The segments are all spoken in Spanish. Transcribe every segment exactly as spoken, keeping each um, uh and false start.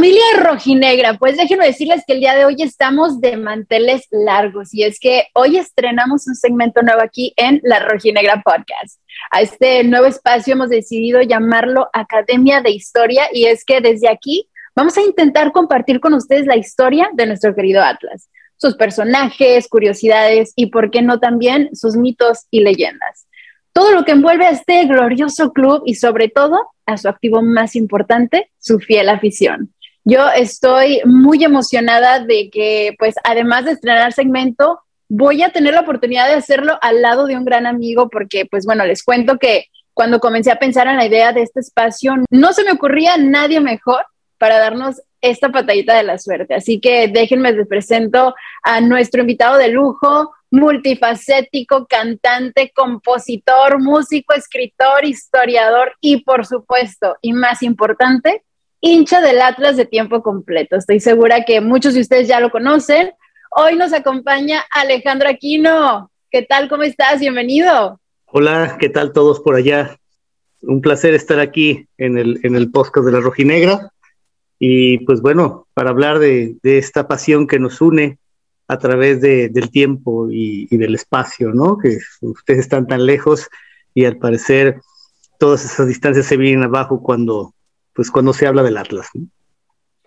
Familia rojinegra, pues déjenme decirles que el día de hoy estamos de manteles largos y es que hoy estrenamos un segmento nuevo aquí en La Rojinegra Podcast. A este nuevo espacio hemos decidido llamarlo Academia de Historia y es que desde aquí vamos a intentar compartir con ustedes la historia de nuestro querido Atlas, sus personajes, curiosidades y por qué no también sus mitos y leyendas. Todo lo que envuelve a este glorioso club y sobre todo a su activo más importante, su fiel afición. Yo estoy muy emocionada de que, pues, además de estrenar segmento, voy a tener la oportunidad de hacerlo al lado de un gran amigo porque, pues, bueno, les cuento que cuando comencé a pensar en la idea de este espacio, no se me ocurría nadie mejor para darnos esta patadita de la suerte. Así que déjenme les presento a nuestro invitado de lujo, multifacético, cantante, compositor, músico, escritor, historiador y, por supuesto, y más importante, hincha del Atlas de tiempo completo. Estoy segura que muchos de ustedes ya lo conocen. Hoy nos acompaña Alejandro Aquino. ¿Qué tal? ¿Cómo estás? Bienvenido. Hola, ¿qué tal todos por allá? Un placer estar aquí en el, en el podcast de La Rojinegra. Y, pues, bueno, para hablar de, de esta pasión que nos une a través de, del tiempo y, y del espacio, ¿no? Que ustedes están tan lejos y al parecer todas esas distancias se vienen abajo cuando, pues, cuando se habla del Atlas, ¿no?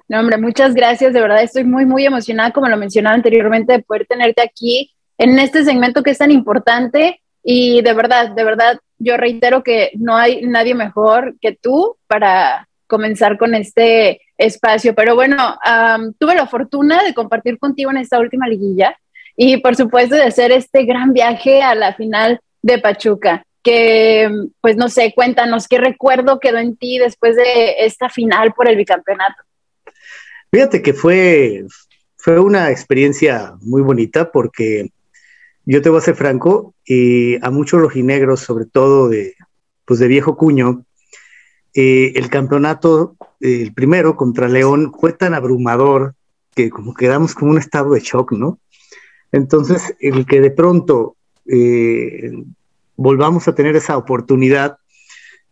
No, hombre, muchas gracias, de verdad estoy muy, muy emocionada, como lo mencionaba anteriormente, de poder tenerte aquí en este segmento que es tan importante y de verdad, de verdad, yo reitero que no hay nadie mejor que tú para comenzar con este espacio, pero bueno, um, tuve la fortuna de compartir contigo en esta última liguilla y por supuesto de hacer este gran viaje a la final de Pachuca, que pues no sé, cuéntanos qué recuerdo quedó en ti después de esta final por el bicampeonato. Fíjate que fue, fue una experiencia muy bonita porque yo te voy a ser franco y a muchos rojinegros, sobre todo de, pues de viejo cuño, Eh, el campeonato, eh, el primero contra León, fue tan abrumador que como quedamos con un estado de shock, ¿no? Entonces, el que de pronto eh, volvamos a tener esa oportunidad,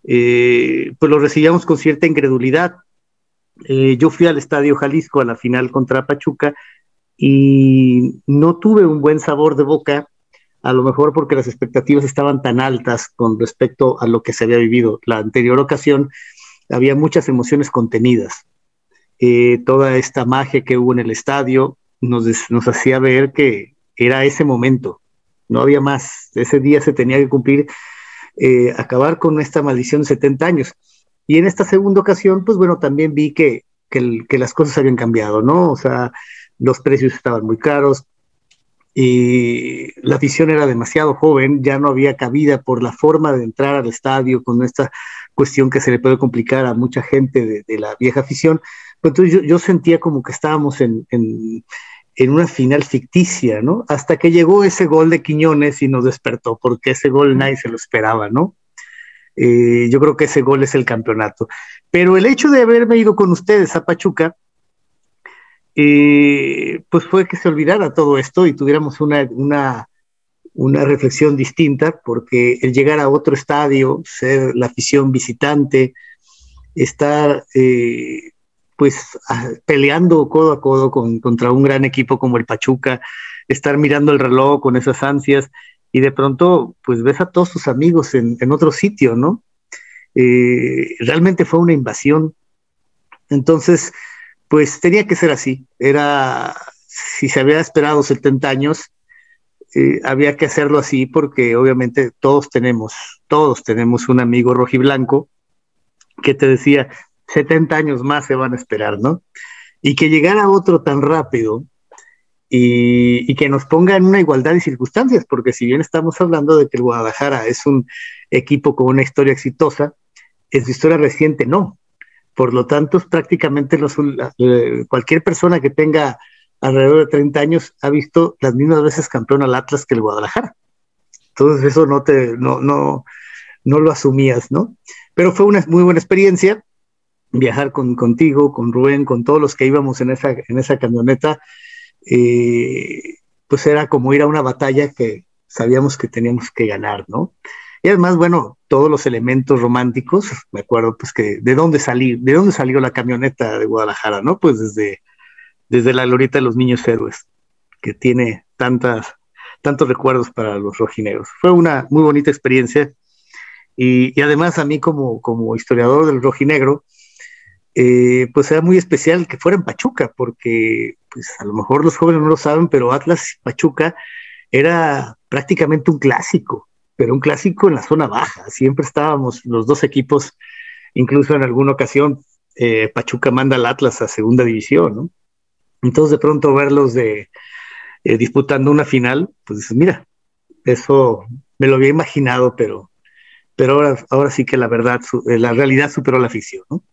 eh, pues lo recibíamos con cierta incredulidad. Eh, yo fui al Estadio Jalisco a la final contra Pachuca y no tuve un buen sabor de boca, a lo mejor porque las expectativas estaban tan altas con respecto a lo que se había vivido. La anterior ocasión había muchas emociones contenidas. Eh, toda esta magia que hubo en el estadio nos, des- nos hacía ver que era ese momento, no había más. Ese día se tenía que cumplir, eh, acabar con esta maldición de setenta años. Y en esta segunda ocasión, pues bueno, también vi que, que, el- que las cosas habían cambiado, ¿no? O sea, los precios estaban muy caros, y la afición era demasiado joven, ya no había cabida por la forma de entrar al estadio con esta cuestión que se le puede complicar a mucha gente de, de la vieja afición. Pero entonces yo, yo sentía como que estábamos en, en, en una final ficticia, ¿no? Hasta que llegó ese gol de Quiñones y nos despertó, porque ese gol nadie se lo esperaba, ¿no? Eh, yo creo que ese gol es el campeonato. Pero el hecho de haberme ido con ustedes a Pachuca, Eh, pues fue que se olvidara todo esto y tuviéramos una, una, una reflexión distinta, porque el llegar a otro estadio, ser la afición visitante, estar eh, pues a, peleando codo a codo con, contra un gran equipo como el Pachuca, estar mirando el reloj con esas ansias y de pronto pues ves a todos tus amigos en, en otro sitio, ¿no? Eh, realmente fue una invasión. Entonces, pues tenía que ser así. Era, si se había esperado setenta años, eh, había que hacerlo así, porque obviamente todos tenemos, todos tenemos un amigo rojiblanco que te decía, setenta años más se van a esperar, ¿no? Y que llegara otro tan rápido y, y que nos ponga en una igualdad de circunstancias, porque si bien estamos hablando de que el Guadalajara es un equipo con una historia exitosa, en su historia reciente no. Por lo tanto, prácticamente los, cualquier persona que tenga alrededor de treinta años ha visto las mismas veces campeón al Atlas que el Guadalajara. Entonces eso no te, no, no, no lo asumías, ¿no? Pero fue una muy buena experiencia viajar con, contigo, con Rubén, con todos los que íbamos en esa, en esa camioneta. Eh, pues era como ir a una batalla que sabíamos que teníamos que ganar, ¿no? Y además, bueno, todos los elementos románticos, me acuerdo pues que de dónde salí, de dónde salió la camioneta de Guadalajara, ¿no? Pues desde, desde la glorieta de los niños héroes, que tiene tantas, tantos recuerdos para los rojinegros. Fue una muy bonita experiencia. Y, y además a mí como, como historiador del rojinegro, eh, pues era muy especial que fuera en Pachuca, porque pues a lo mejor los jóvenes no lo saben, pero Atlas y Pachuca era prácticamente un clásico, pero un clásico en la zona baja. Siempre estábamos los dos equipos, incluso en alguna ocasión eh, Pachuca manda al Atlas a segunda división, ¿no? Entonces de pronto verlos de, eh, disputando una final, pues dices, mira, eso me lo había imaginado, pero... pero ahora, ahora sí que la verdad, la realidad superó la ficción, ¿no?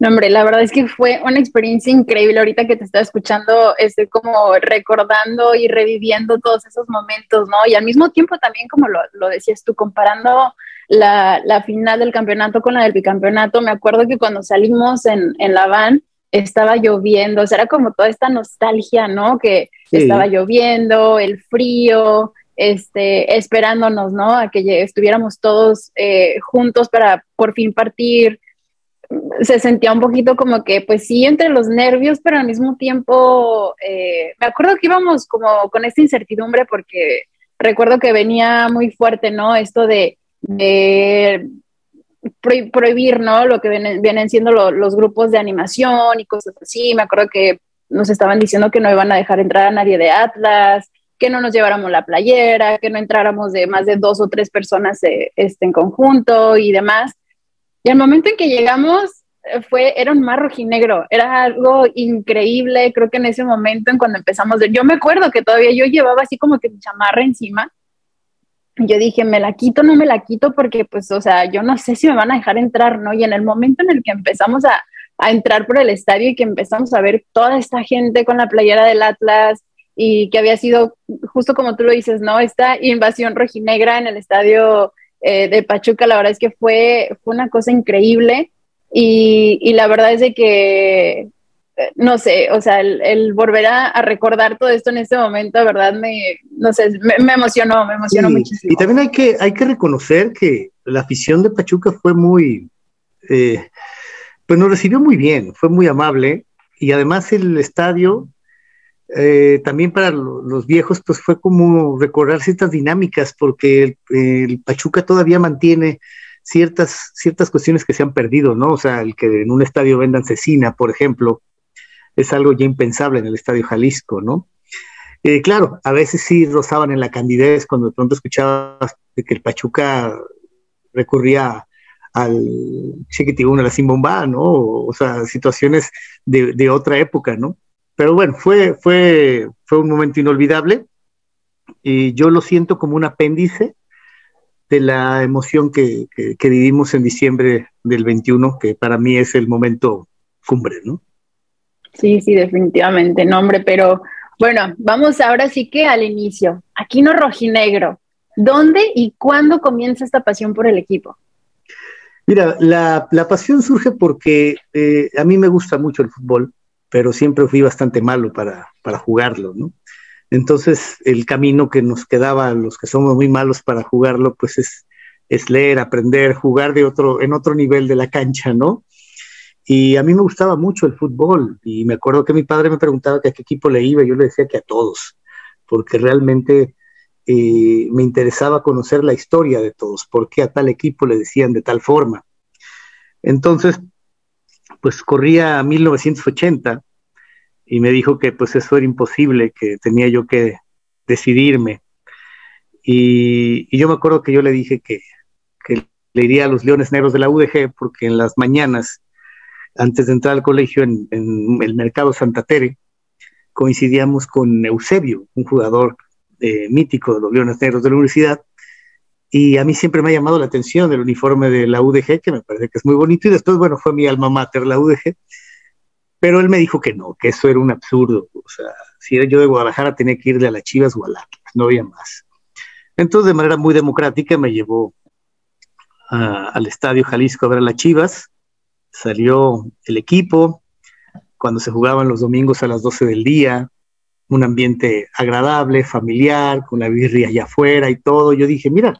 No, hombre, la verdad es que fue una experiencia increíble. Ahorita que te estaba escuchando, estoy como recordando y reviviendo todos esos momentos, ¿no? Y al mismo tiempo también, como lo, lo decías tú, comparando la, la final del campeonato con la del bicampeonato, me acuerdo que cuando salimos en, en la van, estaba lloviendo, o sea, era como toda esta nostalgia, ¿no? Que sí. Estaba lloviendo, el frío... Este, esperándonos, ¿no? A que estuviéramos todos eh, juntos para por fin partir. Se sentía un poquito como que, pues sí, entre los nervios, pero al mismo tiempo, eh, me acuerdo que íbamos como con esta incertidumbre, porque recuerdo que venía muy fuerte, ¿no? Esto de, de pro- prohibir, ¿no? Lo que viene, vienen siendo lo, los grupos de animación y cosas así. Me acuerdo que nos estaban diciendo que no iban a dejar entrar a nadie de Atlas, que no nos lleváramos la playera, que no entráramos de más de dos o tres personas eh, este, en conjunto y demás. Y el momento en que llegamos, fue, era un mar rojinegro, era algo increíble. Creo que en ese momento, en cuando empezamos, de, yo me acuerdo que todavía yo llevaba así como que mi chamarra encima, y yo dije, me la quito, no me la quito, porque pues, o sea, yo no sé si me van a dejar entrar, ¿no? Y en el momento en el que empezamos a, a entrar por el estadio y que empezamos a ver toda esta gente con la playera del Atlas, y que había sido, justo como tú lo dices, ¿no? Esta invasión rojinegra en el estadio eh, de Pachuca, la verdad es que fue, fue una cosa increíble, y, y la verdad es de que, no sé, o sea, el, el volver a, a recordar todo esto en este momento, la verdad, me, no sé, me, me emocionó, me emocionó sí, muchísimo. Y también hay que, hay que reconocer que la afición de Pachuca fue muy, eh, pues nos recibió muy bien, fue muy amable, y además el estadio... Eh, también para lo, los viejos pues fue como recordar ciertas dinámicas, porque el, el Pachuca todavía mantiene ciertas, ciertas cuestiones que se han perdido, ¿no? O sea, el que en un estadio vendan cecina, por ejemplo, es algo ya impensable en el Estadio Jalisco, ¿no? Eh, claro, a veces sí rozaban en la candidez cuando de pronto escuchabas de que el Pachuca recurría al chiquitibón, a la simbombá, ¿no? O sea, situaciones de, de otra época, ¿no? Pero bueno, fue, fue, fue un momento inolvidable y yo lo siento como un apéndice de la emoción que, que, que vivimos en diciembre del veintiuno, que para mí es el momento cumbre, ¿no? Sí, sí, definitivamente, no hombre, pero bueno, vamos ahora sí que al inicio. Aquino Rojinegro, ¿dónde y cuándo comienza esta pasión por el equipo? Mira, la, la pasión surge porque eh, a mí me gusta mucho el fútbol, pero siempre fui bastante malo para, para jugarlo, ¿no? Entonces, el camino que nos quedaba a los que somos muy malos para jugarlo, pues es, es leer, aprender, jugar de otro, en otro nivel de la cancha, ¿no? Y a mí me gustaba mucho el fútbol, y me acuerdo que mi padre me preguntaba que a qué equipo le iba, y yo le decía que a todos, porque realmente eh, me interesaba conocer la historia de todos, por qué a tal equipo le decían de tal forma. Entonces, pues corría mil novecientos ochenta y me dijo que pues eso era imposible, que tenía yo que decidirme. Y, y yo me acuerdo que yo le dije que, que le iría a los Leones Negros de la U D G, porque en las mañanas, antes de entrar al colegio en, en el mercado Santa Tere, coincidíamos con Eusebio, un jugador eh, mítico de los Leones Negros de la universidad, y a mí siempre me ha llamado la atención el uniforme de la U D G, que me parece que es muy bonito, y después, bueno, fue mi alma mater la U D G, pero él me dijo que no, que eso era un absurdo, o sea, si era yo de Guadalajara tenía que irle a las Chivas o al Atlas, no había más. Entonces, de manera muy democrática, me llevó uh, al Estadio Jalisco a ver a las Chivas, salió el equipo, cuando se jugaban los domingos a las doce del día, un ambiente agradable, familiar, con la birria allá afuera y todo, yo dije, mira,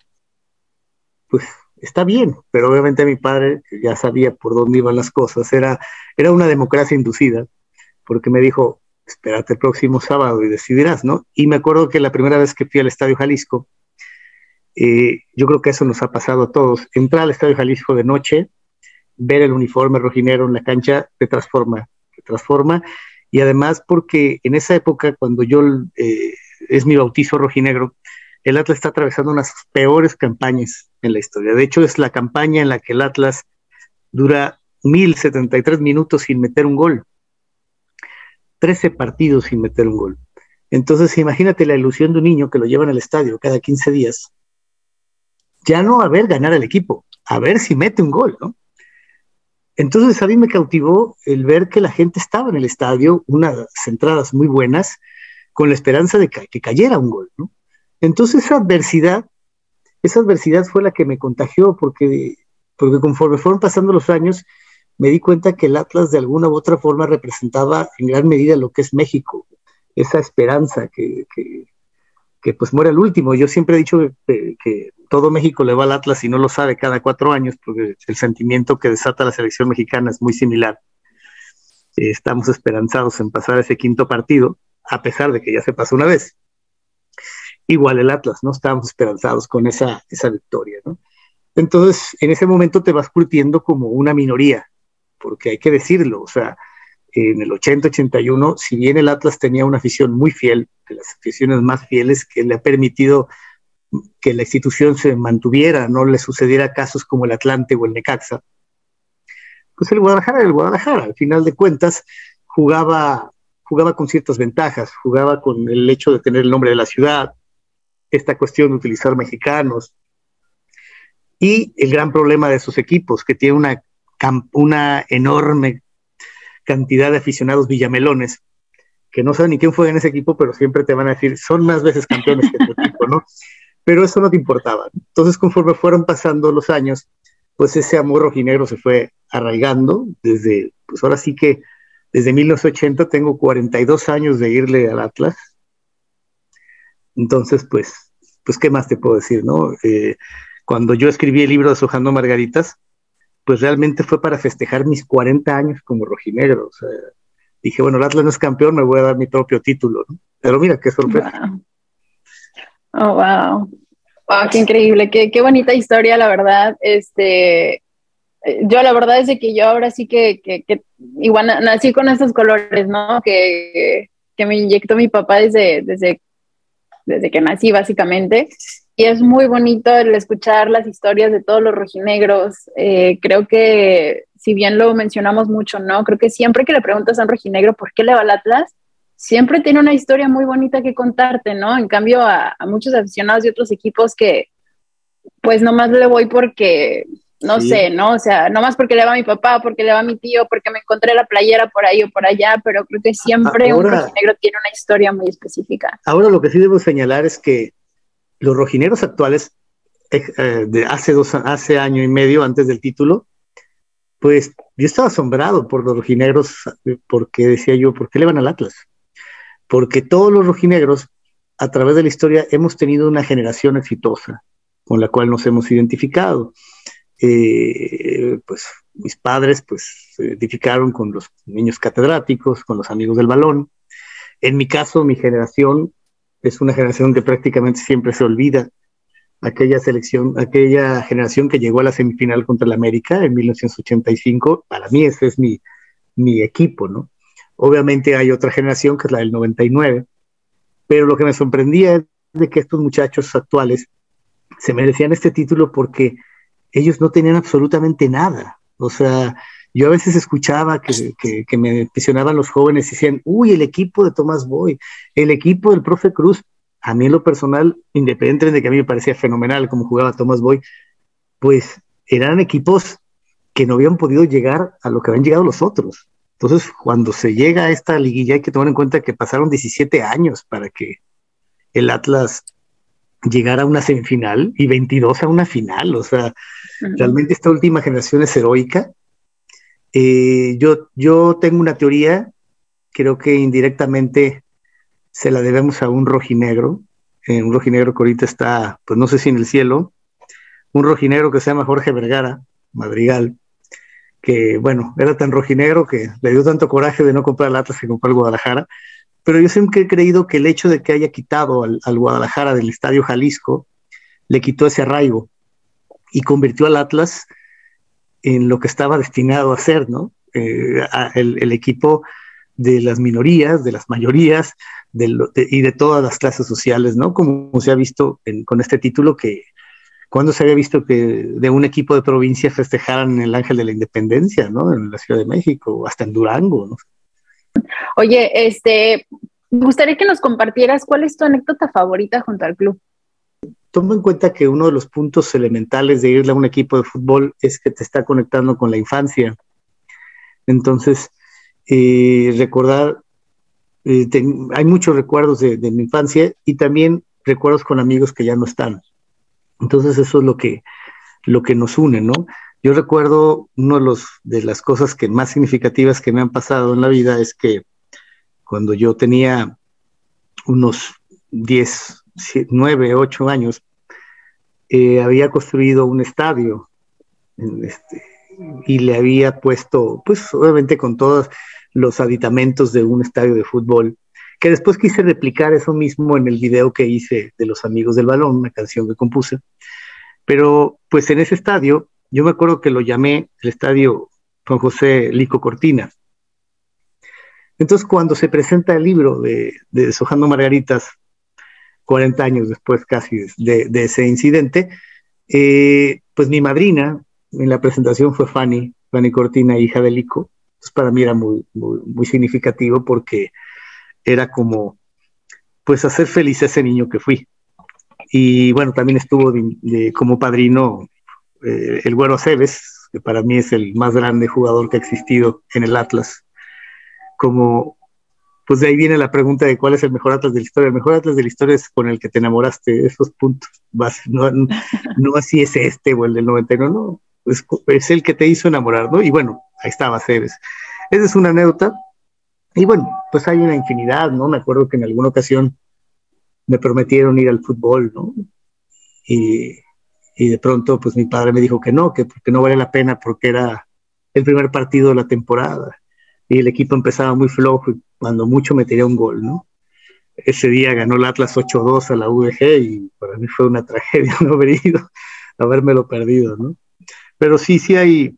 pues está bien, pero obviamente mi padre ya sabía por dónde iban las cosas, era, era una democracia inducida, porque me dijo, espérate el próximo sábado y decidirás, ¿no? Y me acuerdo que la primera vez que fui al Estadio Jalisco, eh, yo creo que eso nos ha pasado a todos, entrar al Estadio Jalisco de noche, ver el uniforme rojinegro en la cancha, te transforma, te transforma, y además porque en esa época, cuando yo, eh, es mi bautizo rojinegro, el Atlas está atravesando unas peores campañas en la historia. De hecho, es la campaña en la que el Atlas dura mil setenta y tres minutos sin meter un gol. trece partidos sin meter un gol. Entonces, imagínate la ilusión de un niño que lo llevan al estadio cada quince días. Ya no a ver ganar al equipo, a ver si mete un gol, ¿no? Entonces, a mí me cautivó el ver que la gente estaba en el estadio, unas entradas muy buenas, con la esperanza de que, que cayera un gol, ¿no? Entonces esa adversidad, esa adversidad fue la que me contagió, porque, porque conforme fueron pasando los años, me di cuenta que el Atlas de alguna u otra forma representaba en gran medida lo que es México, esa esperanza que, que, que pues muere al último. Yo siempre he dicho que, que, que todo México le va al Atlas y no lo sabe cada cuatro años, porque el sentimiento que desata la selección mexicana es muy similar. Eh, estamos esperanzados en pasar ese quinto partido, a pesar de que ya se pasó una vez. Igual el Atlas, ¿no? Estábamos esperanzados con esa, esa victoria, ¿no? Entonces, en ese momento te vas curtiendo como una minoría, porque hay que decirlo, o sea, en el ochenta ochenta y uno, si bien el Atlas tenía una afición muy fiel, de las aficiones más fieles que le ha permitido que la institución se mantuviera, no le sucediera casos como el Atlante o el Necaxa, pues el Guadalajara era el Guadalajara, al final de cuentas jugaba, jugaba con ciertas ventajas, jugaba con el hecho de tener el nombre de la ciudad, esta cuestión de utilizar mexicanos y el gran problema de sus equipos, que tiene una, una enorme cantidad de aficionados villamelones que no saben ni quién fue en ese equipo, pero siempre te van a decir, son más veces campeones que tu equipo, ¿no? Pero eso no te importaba. Entonces, conforme fueron pasando los años, pues ese amor rojinegro se fue arraigando desde, pues ahora sí que desde mil novecientos ochenta tengo cuarenta y dos años de irle al Atlas. Entonces, pues, pues, ¿qué más te puedo decir, no? Eh, cuando yo escribí el libro Deshojando Margaritas, pues realmente fue para festejar mis cuarenta años como rojinegro. O sea, dije, bueno, el Atlas no es campeón, me voy a dar mi propio título, ¿no? Pero mira, qué sorpresa. Wow. Oh, wow. Wow, qué increíble, qué, qué bonita historia, la verdad. Este, yo la verdad es de que yo ahora sí que, que, que igual nací con estos colores, ¿no? Que, que me inyectó mi papá desde... desde desde que nací básicamente, y es muy bonito el escuchar las historias de todos los rojinegros. Eh, creo que, si bien lo mencionamos mucho, ¿no? Creo que siempre que le preguntas a un rojinegro por qué le va al Atlas, siempre tiene una historia muy bonita que contarte, ¿no? En cambio, a, a muchos aficionados de otros equipos que, pues nomás le voy porque, no sí. sé, ¿no? O sea, nomás porque le va a mi papá, porque le va a mi tío, porque me encontré la playera por ahí o por allá, pero creo que siempre ahora, un rojinegro tiene una historia muy específica. Ahora lo que sí debo señalar es que los rojinegros actuales, eh, de hace, dos, hace año y medio antes del título, pues yo estaba asombrado por los rojinegros, porque decía yo, ¿por qué le van al Atlas? Porque todos los rojinegros, a través de la historia, hemos tenido una generación exitosa, con la cual nos hemos identificado. Eh, pues mis padres pues, se identificaron con los niños catedráticos, con los amigos del balón. En mi caso, mi generación es una generación que prácticamente siempre se olvida. Aquella selección, aquella generación que llegó a la semifinal contra el América en mil novecientos ochenta y cinco, para mí ese es mi, mi equipo, ¿no? Obviamente hay otra generación que es la del noventa y nueve, pero lo que me sorprendía es de que estos muchachos actuales se merecían este título porque ellos no tenían absolutamente nada. O sea, yo a veces escuchaba que, que, que me mencionaban los jóvenes y decían, uy, el equipo de Tomás Boy, el equipo del Profe Cruz. A mí en lo personal, independientemente de que a mí me parecía fenomenal cómo jugaba Tomás Boy, pues eran equipos que no habían podido llegar a lo que habían llegado los otros. Entonces, cuando se llega a esta liguilla hay que tomar en cuenta que pasaron diecisiete años para que el Atlas llegar a una semifinal y veintidós a una final. O sea, uh-huh. Realmente esta última generación es heroica. Eh, yo, yo tengo una teoría, creo que indirectamente se la debemos a un rojinegro, eh, un rojinegro que ahorita está, pues no sé si en el cielo, un rojinegro que se llama Jorge Vergara, Madrigal, que bueno, era tan rojinegro que le dio tanto coraje de no comprar el Atlas que compró el Guadalajara. Pero yo siempre he creído que el hecho de que haya quitado al, al Guadalajara del Estadio Jalisco le quitó ese arraigo y convirtió al Atlas en lo que estaba destinado a ser, ¿no? Eh, a, el, el equipo de las minorías, de las mayorías de lo, de, y de todas las clases sociales, ¿no? Como se ha visto en, con este título, que cuando se había visto que de un equipo de provincia festejaran el Ángel de la Independencia, ¿no? En la Ciudad de México, hasta en Durango, ¿no? Oye, este, me gustaría que nos compartieras cuál es tu anécdota favorita junto al club. Toma en cuenta que uno de los puntos elementales de irle a un equipo de fútbol es que te está conectando con la infancia. Entonces, eh, recordar, eh, te, hay muchos recuerdos de, de mi infancia y también recuerdos con amigos que ya no están. Entonces eso es lo que, lo que nos une, ¿no? Yo recuerdo una de, de las cosas que más significativas que me han pasado en la vida es que cuando yo tenía unos diez, nueve, ocho años, eh, había construido un estadio en este, y le había puesto, pues obviamente con todos los aditamentos de un estadio de fútbol, que después quise replicar eso mismo en el video que hice de los Amigos del Balón, una canción que compuse. Pero pues en ese estadio, yo me acuerdo que lo llamé el estadio Juan José Lico Cortina. Entonces, cuando se presenta el libro de, de Deshojando Margaritas, cuarenta años después casi de, de ese incidente, eh, pues mi madrina en la presentación fue Fanny, Fanny Cortina, hija de Lico. Entonces, para mí era muy, muy, muy significativo porque era como, pues, hacer feliz a ese niño que fui. Y bueno, también estuvo de, de, como padrino Eh, el güero Séves, que para mí es el más grande jugador que ha existido en el Atlas. Como, pues de ahí viene la pregunta de cuál es el mejor Atlas de la historia. El mejor Atlas de la historia es con el que te enamoraste, esos puntos. Vas, no, no así es este o el del noventa y nueve, no, es, es el que te hizo enamorar, ¿no? Y bueno, ahí estaba Séves. Esa es una anécdota. Y bueno, pues hay una infinidad, ¿no? Me acuerdo que en alguna ocasión me prometieron ir al fútbol, ¿no? Y... Y de pronto, pues mi padre me dijo que no, que, que no vale la pena porque era el primer partido de la temporada. Y el equipo empezaba muy flojo y cuando mucho me tiré un gol, ¿no? Ese día ganó el Atlas ocho dos a la U D G y para mí fue una tragedia no haber ido, habérmelo perdido, ¿no? Pero sí, sí hay...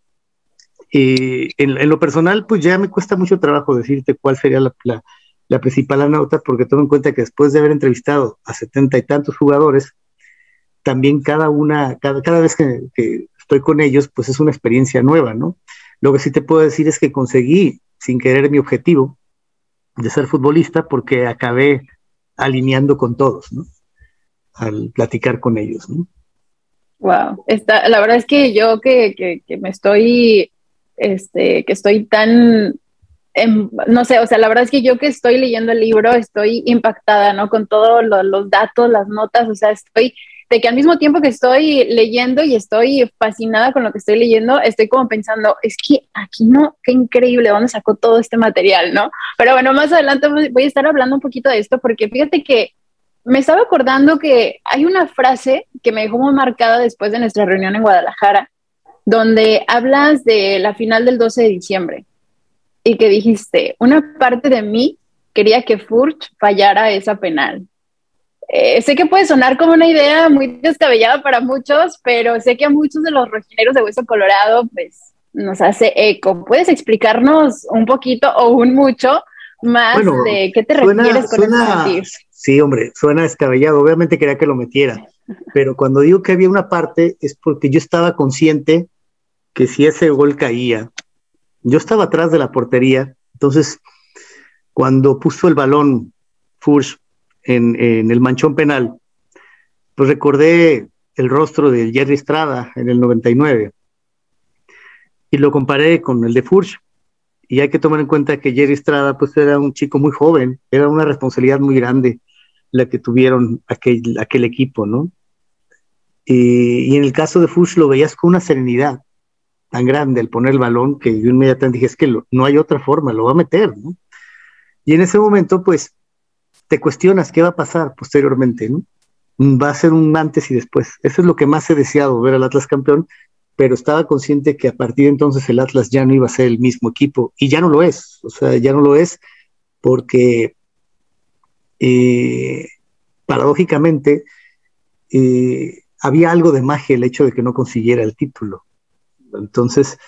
Eh, en, en lo personal, pues ya me cuesta mucho trabajo decirte cuál sería la, la, la principal anécdota, porque toma en cuenta que después de haber entrevistado a setenta y tantos jugadores, también cada una, cada, cada vez que, que estoy con ellos, pues es una experiencia nueva, ¿no? Lo que sí te puedo decir es que conseguí, sin querer, mi objetivo de ser futbolista porque acabé alineando con todos, ¿no? Al platicar con ellos, ¿no? Wow, está, la verdad es que yo que, que, que me estoy, este, que estoy tan... En, no sé, o sea, la verdad es que yo que estoy leyendo el libro estoy impactada, ¿no? Con todos lo, los datos, las notas, o sea, estoy, de que al mismo tiempo que estoy leyendo y estoy fascinada con lo que estoy leyendo, estoy como pensando, es que aquí no, qué increíble, ¿dónde sacó todo este material, no? Pero bueno, más adelante voy a estar hablando un poquito de esto, porque fíjate que me estaba acordando que hay una frase que me dejó muy marcada después de nuestra reunión en Guadalajara, donde hablas de la final del doce de diciembre. Y que dijiste, una parte de mí quería que Furch fallara esa penal. Eh, sé que puede sonar como una idea muy descabellada para muchos, pero sé que a muchos de los rojineros de Hueso Colorado pues, nos hace eco. ¿Puedes explicarnos un poquito o un mucho más bueno, de qué te suena, refieres con suena, ese sentir? Sí, hombre, suena descabellado. Obviamente quería que lo metiera, pero cuando digo que había una parte es porque yo estaba consciente que si ese gol caía, yo estaba atrás de la portería. Entonces cuando puso el balón Furch en, en el manchón penal, pues recordé el rostro de Jerry Estrada en el noventa y nueve y lo comparé con el de Furch, y hay que tomar en cuenta que Jerry Estrada pues era un chico muy joven, era una responsabilidad muy grande la que tuvieron aquel, aquel equipo, ¿no? Y, y en el caso de Furch lo veías con una serenidad tan grande al poner el balón que yo inmediatamente dije, es que lo, no hay otra forma, lo va a meter, ¿no? Y en ese momento, pues, te cuestionas qué va a pasar posteriormente, ¿no? va a ser un antes y después. Eso es lo que más he deseado, ver al Atlas campeón, pero estaba consciente que a partir de entonces el Atlas ya no iba a ser el mismo equipo, y ya no lo es, o sea, ya no lo es, porque eh, paradójicamente eh, había algo de magia el hecho de que no consiguiera el título. Entonces,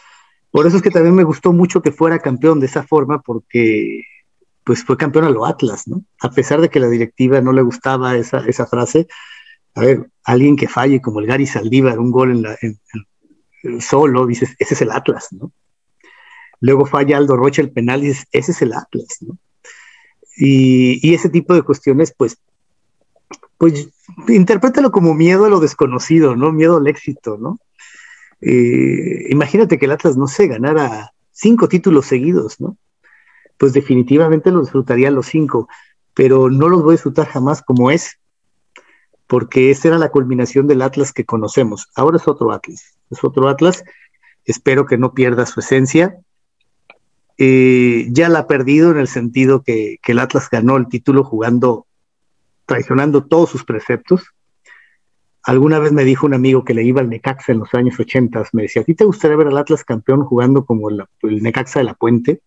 por eso es que también me gustó mucho que fuera campeón de esa forma, porque pues fue campeón a lo Atlas, ¿no? A pesar de que la directiva no le gustaba esa, esa frase. A ver, alguien que falle como el Gary Saldívar, un gol en la, en, en, solo, dices, ese es el Atlas, ¿no? Luego falla Aldo Rocha el penal y dices, ese es el Atlas, ¿no? Y, y ese tipo de cuestiones, pues, pues, interprétalo como miedo a lo desconocido, ¿no? Miedo al éxito, ¿no? Eh, imagínate que el Atlas, no sé, ganara cinco títulos seguidos, ¿no? Pues definitivamente los disfrutaría los cinco, pero no los voy a disfrutar jamás como es, porque esa era la culminación del Atlas que conocemos. Ahora es otro Atlas, es otro Atlas, espero que no pierda su esencia. Eh, ya la ha perdido en el sentido que, que el Atlas ganó el título jugando, traicionando todos sus preceptos. Alguna vez me dijo un amigo que le iba al Necaxa en los años ochenta, me decía, ¿a ti te gustaría ver al Atlas campeón jugando como la, el Necaxa de la Puente?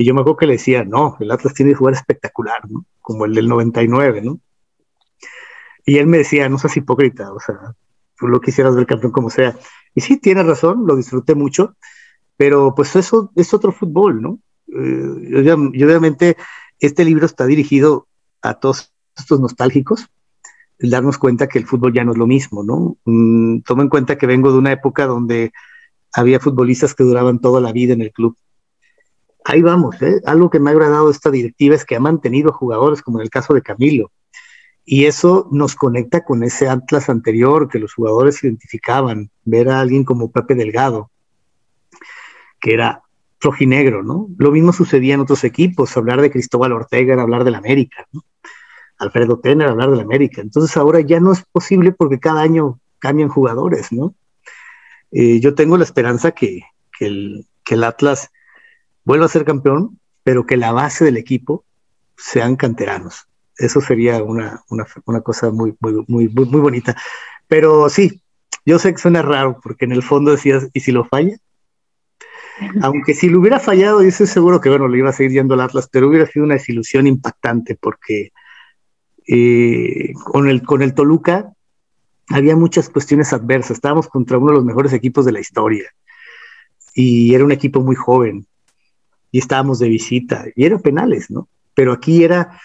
Y yo me acuerdo que le decía, no, el Atlas tiene que jugar espectacular, ¿no? Como el del noventa y nueve, ¿no? Y él me decía, no seas hipócrita, o sea, tú lo quisieras ver campeón como sea. Y sí, tiene razón, lo disfruté mucho, pero pues eso es otro fútbol, ¿no? Eh, y obviamente este libro está dirigido a todos estos nostálgicos, darnos cuenta que el fútbol ya no es lo mismo, ¿no? Mm, toma en cuenta que vengo de una época donde había futbolistas que duraban toda la vida en el club. Ahí vamos, ¿eh? Algo que me ha agradado de esta directiva es que ha mantenido jugadores, como en el caso de Camilo, y eso nos conecta con ese Atlas anterior que los jugadores identificaban, ver a alguien como Pepe Delgado, que era rojinegro, ¿no? Lo mismo sucedía en otros equipos, hablar de Cristóbal Ortega era hablar del América, ¿no? Alfredo Tener, hablar del América. Entonces ahora ya no es posible porque cada año cambian jugadores, ¿no? Eh, yo tengo la esperanza que, que, el, que el Atlas vuelva a ser campeón, pero que la base del equipo sean canteranos. Eso sería una, una, una cosa muy, muy, muy, muy, muy bonita. Pero sí, yo sé que suena raro, porque en el fondo decías, ¿y si lo falla? Aunque si lo hubiera fallado, yo estoy seguro que, bueno, le iba a seguir yendo al Atlas, pero hubiera sido una desilusión impactante, porque Eh, con, el, con el Toluca había muchas cuestiones adversas. Estábamos contra uno de los mejores equipos de la historia y era un equipo muy joven y estábamos de visita y eran penales, ¿no? Pero aquí era,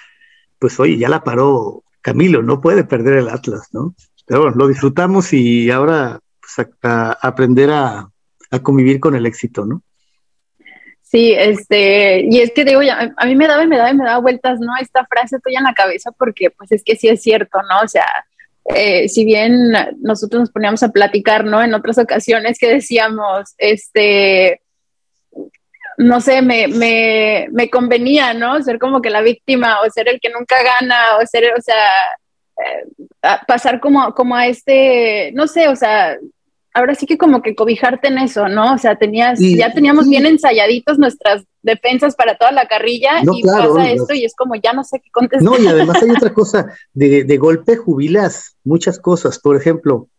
pues oye, ya la paró Camilo, no puede perder el Atlas, ¿no? Pero bueno, lo disfrutamos y ahora pues, a, a aprender a, a convivir con el éxito, ¿no? Sí, este, y es que digo, ya, a mí me daba y me daba y me daba vueltas, ¿no? Esta frase tuya en la cabeza, porque pues es que sí es cierto, ¿no? O sea, eh, si bien nosotros nos poníamos a platicar, ¿no? En otras ocasiones que decíamos, este, no sé, me, me, me convenía, ¿no? Ser como que la víctima, o ser el que nunca gana, o ser, o sea, eh, pasar como, como a este, no sé, o sea, ahora sí que como que cobijarte en eso, ¿no? O sea, tenías, y, ya teníamos y, bien ensayaditos nuestras defensas para toda la carrilla no, y claro, pasa no, esto y es como ya no sé qué contestar. No, y además hay otra cosa, de, de golpe jubilas muchas cosas. Por ejemplo,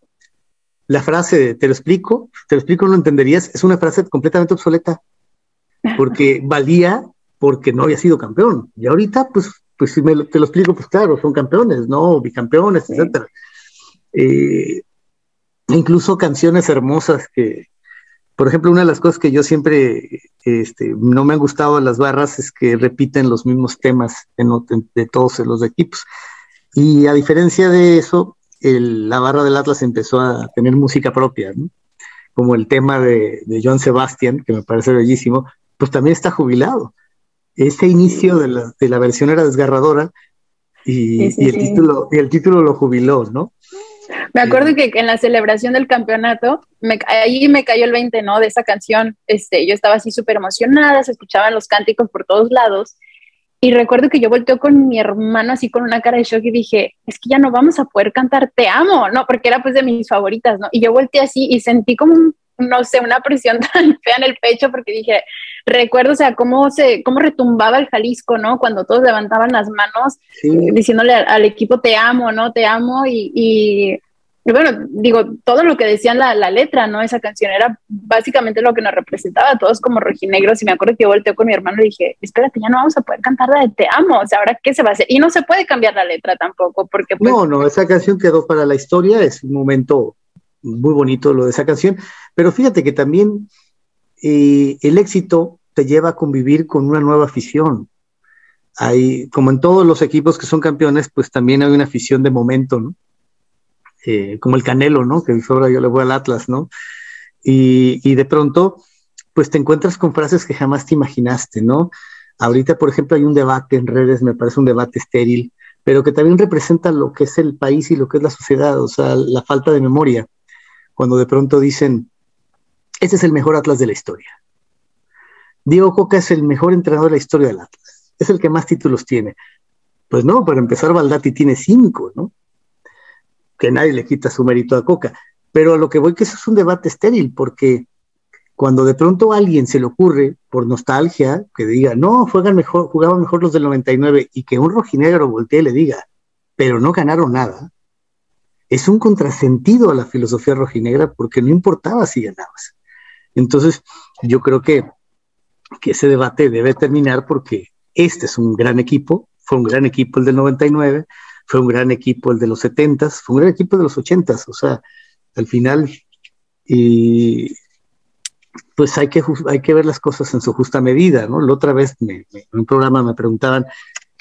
la frase, te lo explico, te lo explico, no lo entenderías, es una frase completamente obsoleta, porque valía porque no había sido campeón. Y ahorita, pues, pues si me, te lo explico, pues claro, son campeones, ¿no? Bicampeones, sí, etcétera. Eh... Incluso canciones hermosas que, por ejemplo, una de las cosas que yo siempre este, no me han gustado las barras es que repiten los mismos temas en, en, de todos los equipos. Y a diferencia de eso, el, la barra del Atlas empezó a tener música propia, ¿no? Como el tema de, de Joan Sebastián, que me parece bellísimo, pues también está jubilado. Ese inicio de la, de la versión era desgarradora y, sí, sí, y, el sí. título, y el título lo jubiló, ¿no? Me acuerdo que en la celebración del campeonato, me, ahí me cayó el veinte, ¿no? De esa canción. Este, yo estaba así súper emocionada, se escuchaban los cánticos por todos lados. Y recuerdo que yo volteo con mi hermano así con una cara de shock y dije, es que ya no vamos a poder cantar Te Amo, ¿no? Porque era pues de mis favoritas, ¿no? Y yo volteé así y sentí como un no sé, una presión tan fea en el pecho, porque dije, recuerdo, o sea, cómo se, cómo retumbaba el Jalisco, ¿no? Cuando todos levantaban las manos, sí, diciéndole al, al equipo, te amo, ¿no? Te amo, y, y, y bueno, digo, todo lo que decían la, la letra, ¿no? Esa canción era básicamente lo que nos representaba a todos como rojinegros, y me acuerdo que yo volteé con mi hermano y dije, espérate, ya no vamos a poder cantar la de te amo, o sea, ¿ahora qué se va a hacer? Y no se puede cambiar la letra tampoco, porque... Pues, no, no, esa canción quedó para la historia, es un momento... muy bonito lo de esa canción, pero fíjate que también eh, el éxito te lleva a convivir con una nueva afición. Hay, como en todos los equipos que son campeones, pues también hay una afición de momento, ¿no? Eh, como el Canelo, ¿no? Que ahora yo le voy al Atlas, ¿no? Y, y de pronto, pues te encuentras con frases que jamás te imaginaste, ¿no? Ahorita, por ejemplo, hay un debate en redes, me parece un debate estéril, pero que también representa lo que es el país y lo que es la sociedad, o sea, la falta de memoria. Cuando de pronto dicen, este es el mejor Atlas de la historia. Diego Coca es el mejor entrenador de la historia del Atlas. Es el que más títulos tiene. Pues no, para empezar, Valdati tiene cinco, ¿no? Que nadie le quita su mérito a Coca. Pero a lo que voy, que eso es un debate estéril, porque cuando de pronto a alguien se le ocurre, por nostalgia, que diga, no, juegan mejor, jugaban mejor los del noventa y nueve, y que un rojinegro voltee y le diga, pero no ganaron nada, es un contrasentido a la filosofía rojinegra, porque no importaba si ganabas. Entonces, yo creo que, que ese debate debe terminar, porque este es un gran equipo, fue un gran equipo el del noventa y nueve, fue un gran equipo el de los setentas, fue un gran equipo el de los ochentas, o sea, al final, y pues hay que, hay que ver las cosas en su justa medida, ¿no? La otra vez, me, me, en un programa me preguntaban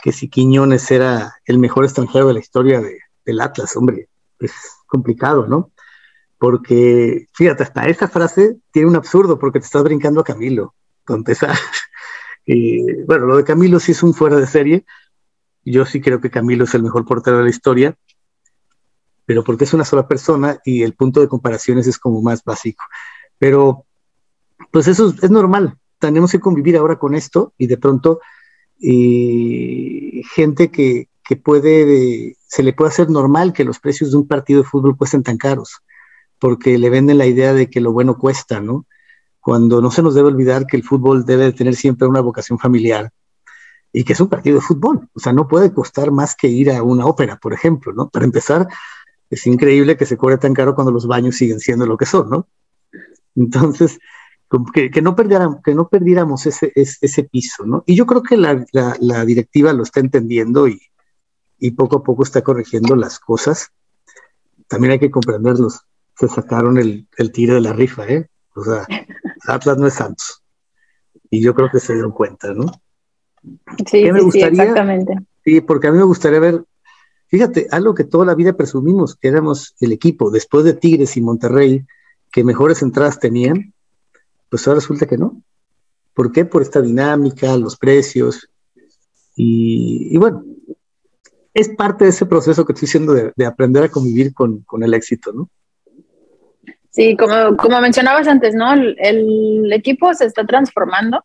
que si Quiñones era el mejor extranjero de la historia de, del Atlas, hombre, es complicado, ¿no? Porque, fíjate, hasta esa frase tiene un absurdo, porque te estás brincando a Camilo, con pesar. Y, bueno, lo de Camilo sí es un fuera de serie. Yo sí creo que Camilo es el mejor portero de la historia, pero porque es una sola persona y el punto de comparaciones es como más básico. Pero, pues eso es normal. Tenemos que convivir ahora con esto, y de pronto eh, gente que que puede, se le puede hacer normal que los precios de un partido de fútbol cuesten tan caros, porque le venden la idea de que lo bueno cuesta, ¿no? Cuando no se nos debe olvidar que el fútbol debe de tener siempre una vocación familiar, y que es un partido de fútbol, o sea, no puede costar más que ir a una ópera, por ejemplo, ¿no? Para empezar, es increíble que se cobre tan caro cuando los baños siguen siendo lo que son, ¿no? Entonces, que, que, no, perdiéramos, que no perdiéramos ese, ese, ese piso, ¿no? Y yo creo que la, la, la directiva lo está entendiendo, y y poco a poco está corrigiendo las cosas. También hay que comprenderlos. Se sacaron el, el tigre de la rifa, ¿eh? O sea, Atlas no es Santos. Y yo creo que se dieron cuenta, ¿no? Sí, me sí, gustaría? sí, exactamente. Sí, porque a mí me gustaría ver, fíjate, algo que toda la vida presumimos, que éramos el equipo, después de Tigres y Monterrey, que mejores entradas tenían, pues ahora resulta que no. ¿Por qué? Por esta dinámica, los precios, y, y bueno, es parte de ese proceso que estoy diciendo de, de aprender a convivir con, con el éxito, ¿no? Sí, como, como mencionabas antes, ¿no? El, el equipo se está transformando,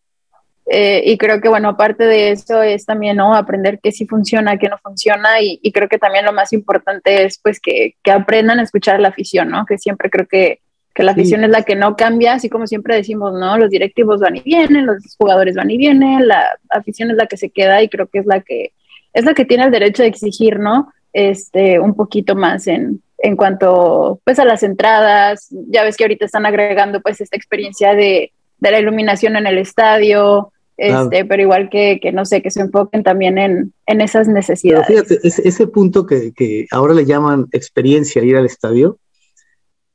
eh, y creo que, bueno, parte de eso es también, ¿no? Aprender qué sí funciona, qué no funciona, y, y creo que también lo más importante es, pues, que, que aprendan a escuchar a la afición, ¿no? Que siempre creo que, que la afición sí es la que no cambia, así como siempre decimos, ¿no? Los directivos van y vienen, los jugadores van y vienen, la afición es la que se queda, y creo que es la que es la que tiene el derecho de exigir, ¿no? Este, un poquito más en, en cuanto, pues, a las entradas. Ya ves que ahorita están agregando, pues, esta experiencia de, de la iluminación en el estadio, este, ah. pero igual que, que, no sé, que se enfoquen también en, en esas necesidades. Pero fíjate, es, ese punto que, que ahora le llaman experiencia, ir al estadio,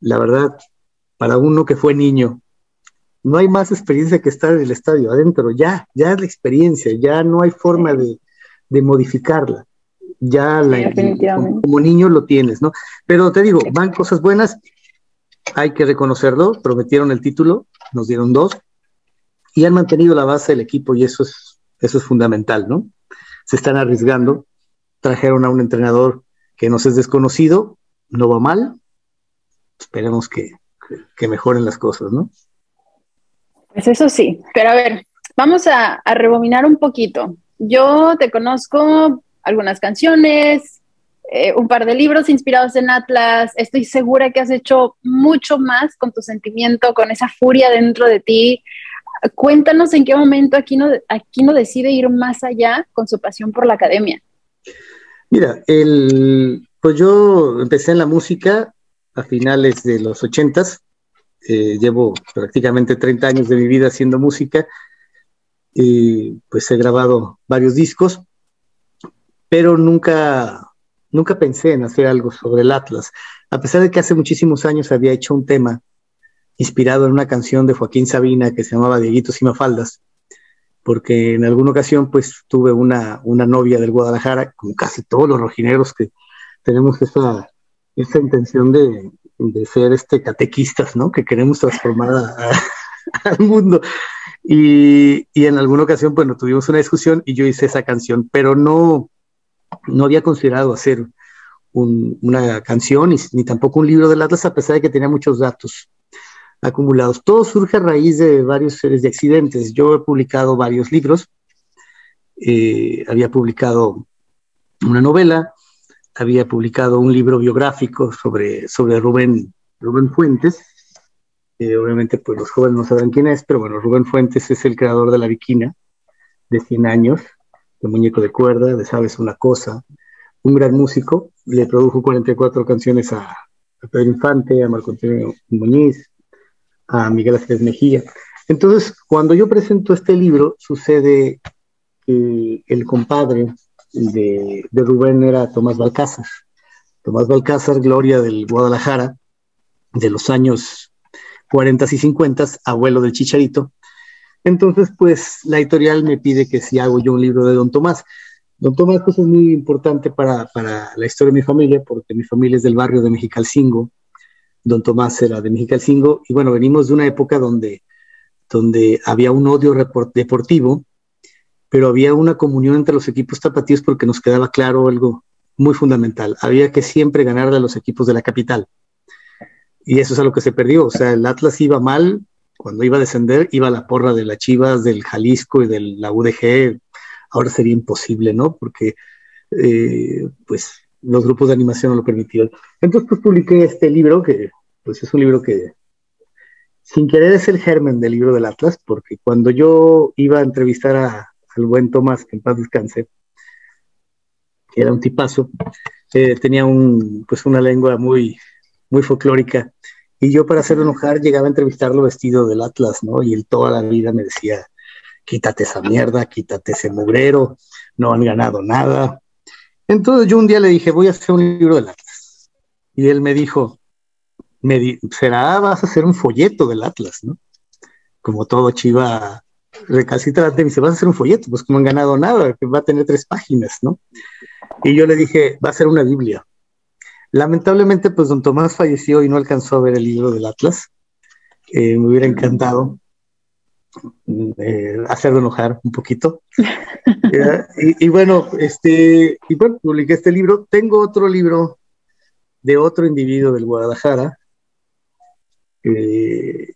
la verdad, para uno que fue niño, no hay más experiencia que estar en el estadio, adentro, ya, ya es la experiencia, ya no hay forma sí. de... de modificarla, ya la, como, como niño lo tienes, ¿no? Pero te digo, van cosas buenas, hay que reconocerlo, prometieron el título, nos dieron dos, y han mantenido la base del equipo, y eso es, eso es fundamental, ¿no? Se están arriesgando, trajeron a un entrenador que nos es desconocido, no va mal, esperemos que, que mejoren las cosas, ¿no? Pues eso sí, pero a ver, vamos a, a rebobinar un poquito. Yo te conozco algunas canciones, eh, un par de libros inspirados en Atlas. Estoy segura que has hecho mucho más con tu sentimiento, con esa furia dentro de ti. Cuéntanos en qué momento Aquino, Aquino decide ir más allá con su pasión por la academia. Mira, el, pues yo empecé en la música a finales de los ochentas. Eh, llevo prácticamente treinta años de mi vida haciendo música. Y pues he grabado varios discos, pero nunca, nunca pensé en hacer algo sobre el Atlas, a pesar de que hace muchísimos años había hecho un tema inspirado en una canción de Joaquín Sabina que se llamaba Dieguitos y Mafaldas, porque en alguna ocasión pues tuve una, una novia del Guadalajara, como casi todos los rojinegros que tenemos esa, esa intención de, de ser este, catequistas, ¿no? Que queremos transformar a, a, al mundo. Y, y en alguna ocasión, bueno, tuvimos una discusión y yo hice esa canción, pero no, no había considerado hacer un, una canción y, ni tampoco un libro del Atlas, a pesar de que tenía muchos datos acumulados. Todo surge a raíz de varios series de accidentes. Yo he publicado varios libros, eh, había publicado una novela, había publicado un libro biográfico sobre, sobre Rubén, Rubén Fuentes. Eh, obviamente pues los jóvenes no sabrán quién es, pero bueno, Rubén Fuentes es el creador de La Viquina, de cien años, de Muñeco de Cuerda, de Sabes una Cosa, un gran músico. Le produjo cuarenta y cuatro canciones a, a Pedro Infante, a Marco Antonio Muñiz, a Miguel Ángel Mejía. Entonces, cuando yo presento este libro, sucede que el compadre de, de Rubén era Tomás Balcázar. Tomás Balcázar, gloria del Guadalajara, de los años cuarentas y cincuentas, abuelo del Chicharito. Entonces, pues, la editorial me pide que si hago yo un libro de Don Tomás. Don Tomás, pues, es muy importante para, para la historia de mi familia, porque mi familia es del barrio de Mexicalcingo. Don Tomás era de Mexicalcingo, y bueno, venimos de una época donde, donde había un odio deportivo, pero había una comunión entre los equipos tapatíos porque nos quedaba claro algo muy fundamental. Había que siempre ganarle a los equipos de la capital. Y eso es a lo que se perdió. O sea, el Atlas iba mal, cuando iba a descender, iba a la porra de las Chivas, del Jalisco y de la U D G. Ahora sería imposible, ¿no? Porque, eh, pues, los grupos de animación no lo permitieron. Entonces, pues, publiqué este libro, que pues es un libro que, sin querer, es el germen del libro del Atlas, porque cuando yo iba a entrevistar a, al buen Tomás, que en paz descanse, que era un tipazo, eh, tenía un, pues, una lengua muy... muy folclórica, y yo para hacerlo enojar llegaba a entrevistarlo vestido del Atlas, ¿no? Y él toda la vida me decía, quítate esa mierda, quítate ese mugrero, no han ganado nada. Entonces yo un día le dije, voy a hacer un libro del Atlas, y él me dijo, me di- será, vas a hacer un folleto del Atlas, ¿no? Como todo chiva recalcitrante, me dice, vas a hacer un folleto, pues como han ganado nada, va a tener tres páginas, ¿no? Y yo le dije, va a ser una Biblia. Lamentablemente, pues, don Tomás falleció y no alcanzó a ver el libro del Atlas. Eh, me hubiera encantado eh, hacerlo enojar un poquito. eh, y, y, bueno, este, y bueno, publiqué este libro. Tengo otro libro de otro individuo del Guadalajara, eh,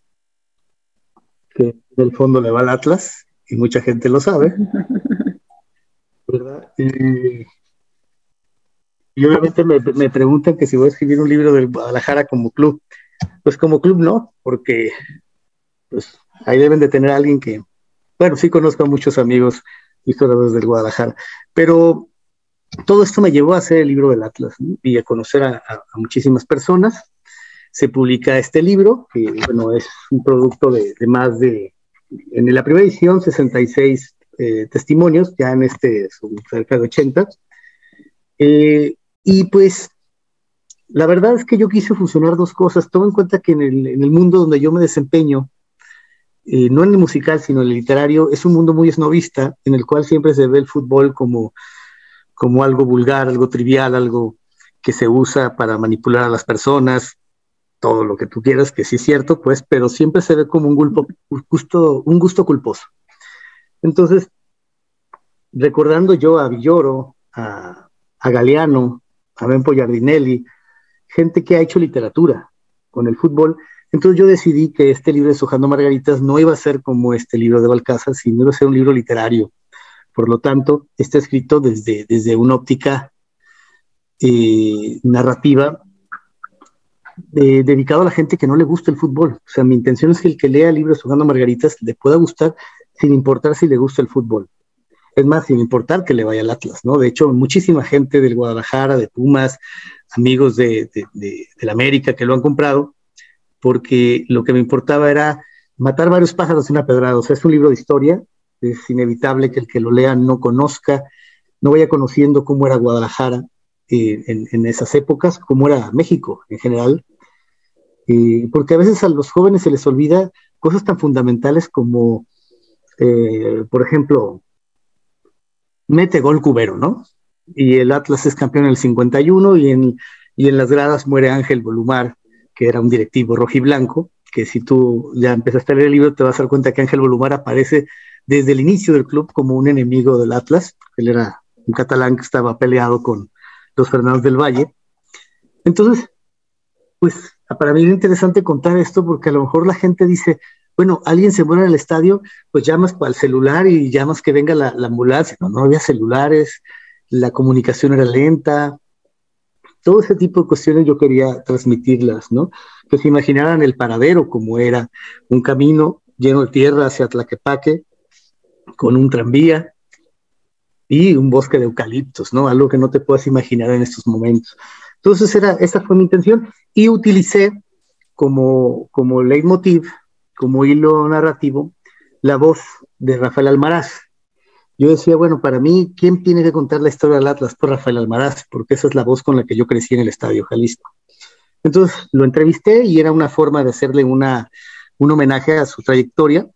que del fondo le va al Atlas, y mucha gente lo sabe, ¿verdad? Y... Y obviamente me, me preguntan que si voy a escribir un libro del Guadalajara como club. Pues como club no, porque pues, ahí deben de tener a alguien que... Bueno, sí conozco a muchos amigos historiadores del Guadalajara, pero todo esto me llevó a hacer el libro del Atlas, ¿no? Y a conocer a, a, a muchísimas personas. Se publica este libro, que bueno, es un producto de, de más de... En la primera edición, sesenta y seis eh, testimonios, ya en este son cerca de ochenta. Eh, Y pues, la verdad es que yo quise fusionar dos cosas. Toma en cuenta que en el, en el mundo donde yo me desempeño, eh, no en el musical, sino en el literario, es un mundo muy esnovista, en el cual siempre se ve el fútbol como, como algo vulgar, algo trivial, algo que se usa para manipular a las personas, todo lo que tú quieras, que sí es cierto, pues, pero siempre se ve como un, gulpo, un, gusto, un gusto culposo. Entonces, recordando yo a Villoro, a, a Galeano, a Ben Pollardinelli, gente que ha hecho literatura con el fútbol. Entonces yo decidí que este libro de Deshojando Margaritas no iba a ser como este libro de Balcázar, sino iba a ser un libro literario. Por lo tanto, está escrito desde, desde una óptica eh, narrativa eh, dedicado a la gente que no le gusta el fútbol. O sea, mi intención es que el que lea libros Deshojando Margaritas le pueda gustar sin importar si le gusta el fútbol. Es más, sin importar que le vaya al Atlas, ¿no? De hecho, muchísima gente del Guadalajara, de Pumas, amigos de, de, de, de la América que lo han comprado, porque lo que me importaba era matar varios pájaros en una pedrada. O sea, es un libro de historia, es inevitable que el que lo lea no conozca, no vaya conociendo cómo era Guadalajara eh, en, en esas épocas, cómo era México en general, eh, porque a veces a los jóvenes se les olvida cosas tan fundamentales como, eh, por ejemplo, mete gol Cubero, ¿no? Y el Atlas es campeón en el cincuenta y uno y en, y en las gradas muere Ángel Volumar, que era un directivo rojiblanco, que si tú ya empezaste a leer el libro te vas a dar cuenta que Ángel Volumar aparece desde el inicio del club como un enemigo del Atlas. Él era un catalán que estaba peleado con los Fernández del Valle. Entonces, pues para mí es interesante contar esto porque a lo mejor la gente dice, bueno, alguien se muere en el estadio, pues llamas al celular y llamas que venga la, la ambulancia. No, no había celulares, la comunicación era lenta. Todo ese tipo de cuestiones yo quería transmitirlas, ¿no? Que se imaginaran el paradero como era, un camino lleno de tierra hacia Tlaquepaque, con un tranvía y un bosque de eucaliptos, ¿no? Algo que no te puedas imaginar en estos momentos. Entonces, era, esa fue mi intención y utilicé como, como leitmotiv, como hilo narrativo, la voz de Rafael Almaraz. Yo decía, bueno, para mí, ¿quién tiene que contar la historia del Atlas? Por Rafael Almaraz, porque esa es la voz con la que yo crecí en el Estadio Jalisco. Entonces, lo entrevisté y era una forma de hacerle una, un homenaje a su trayectoria.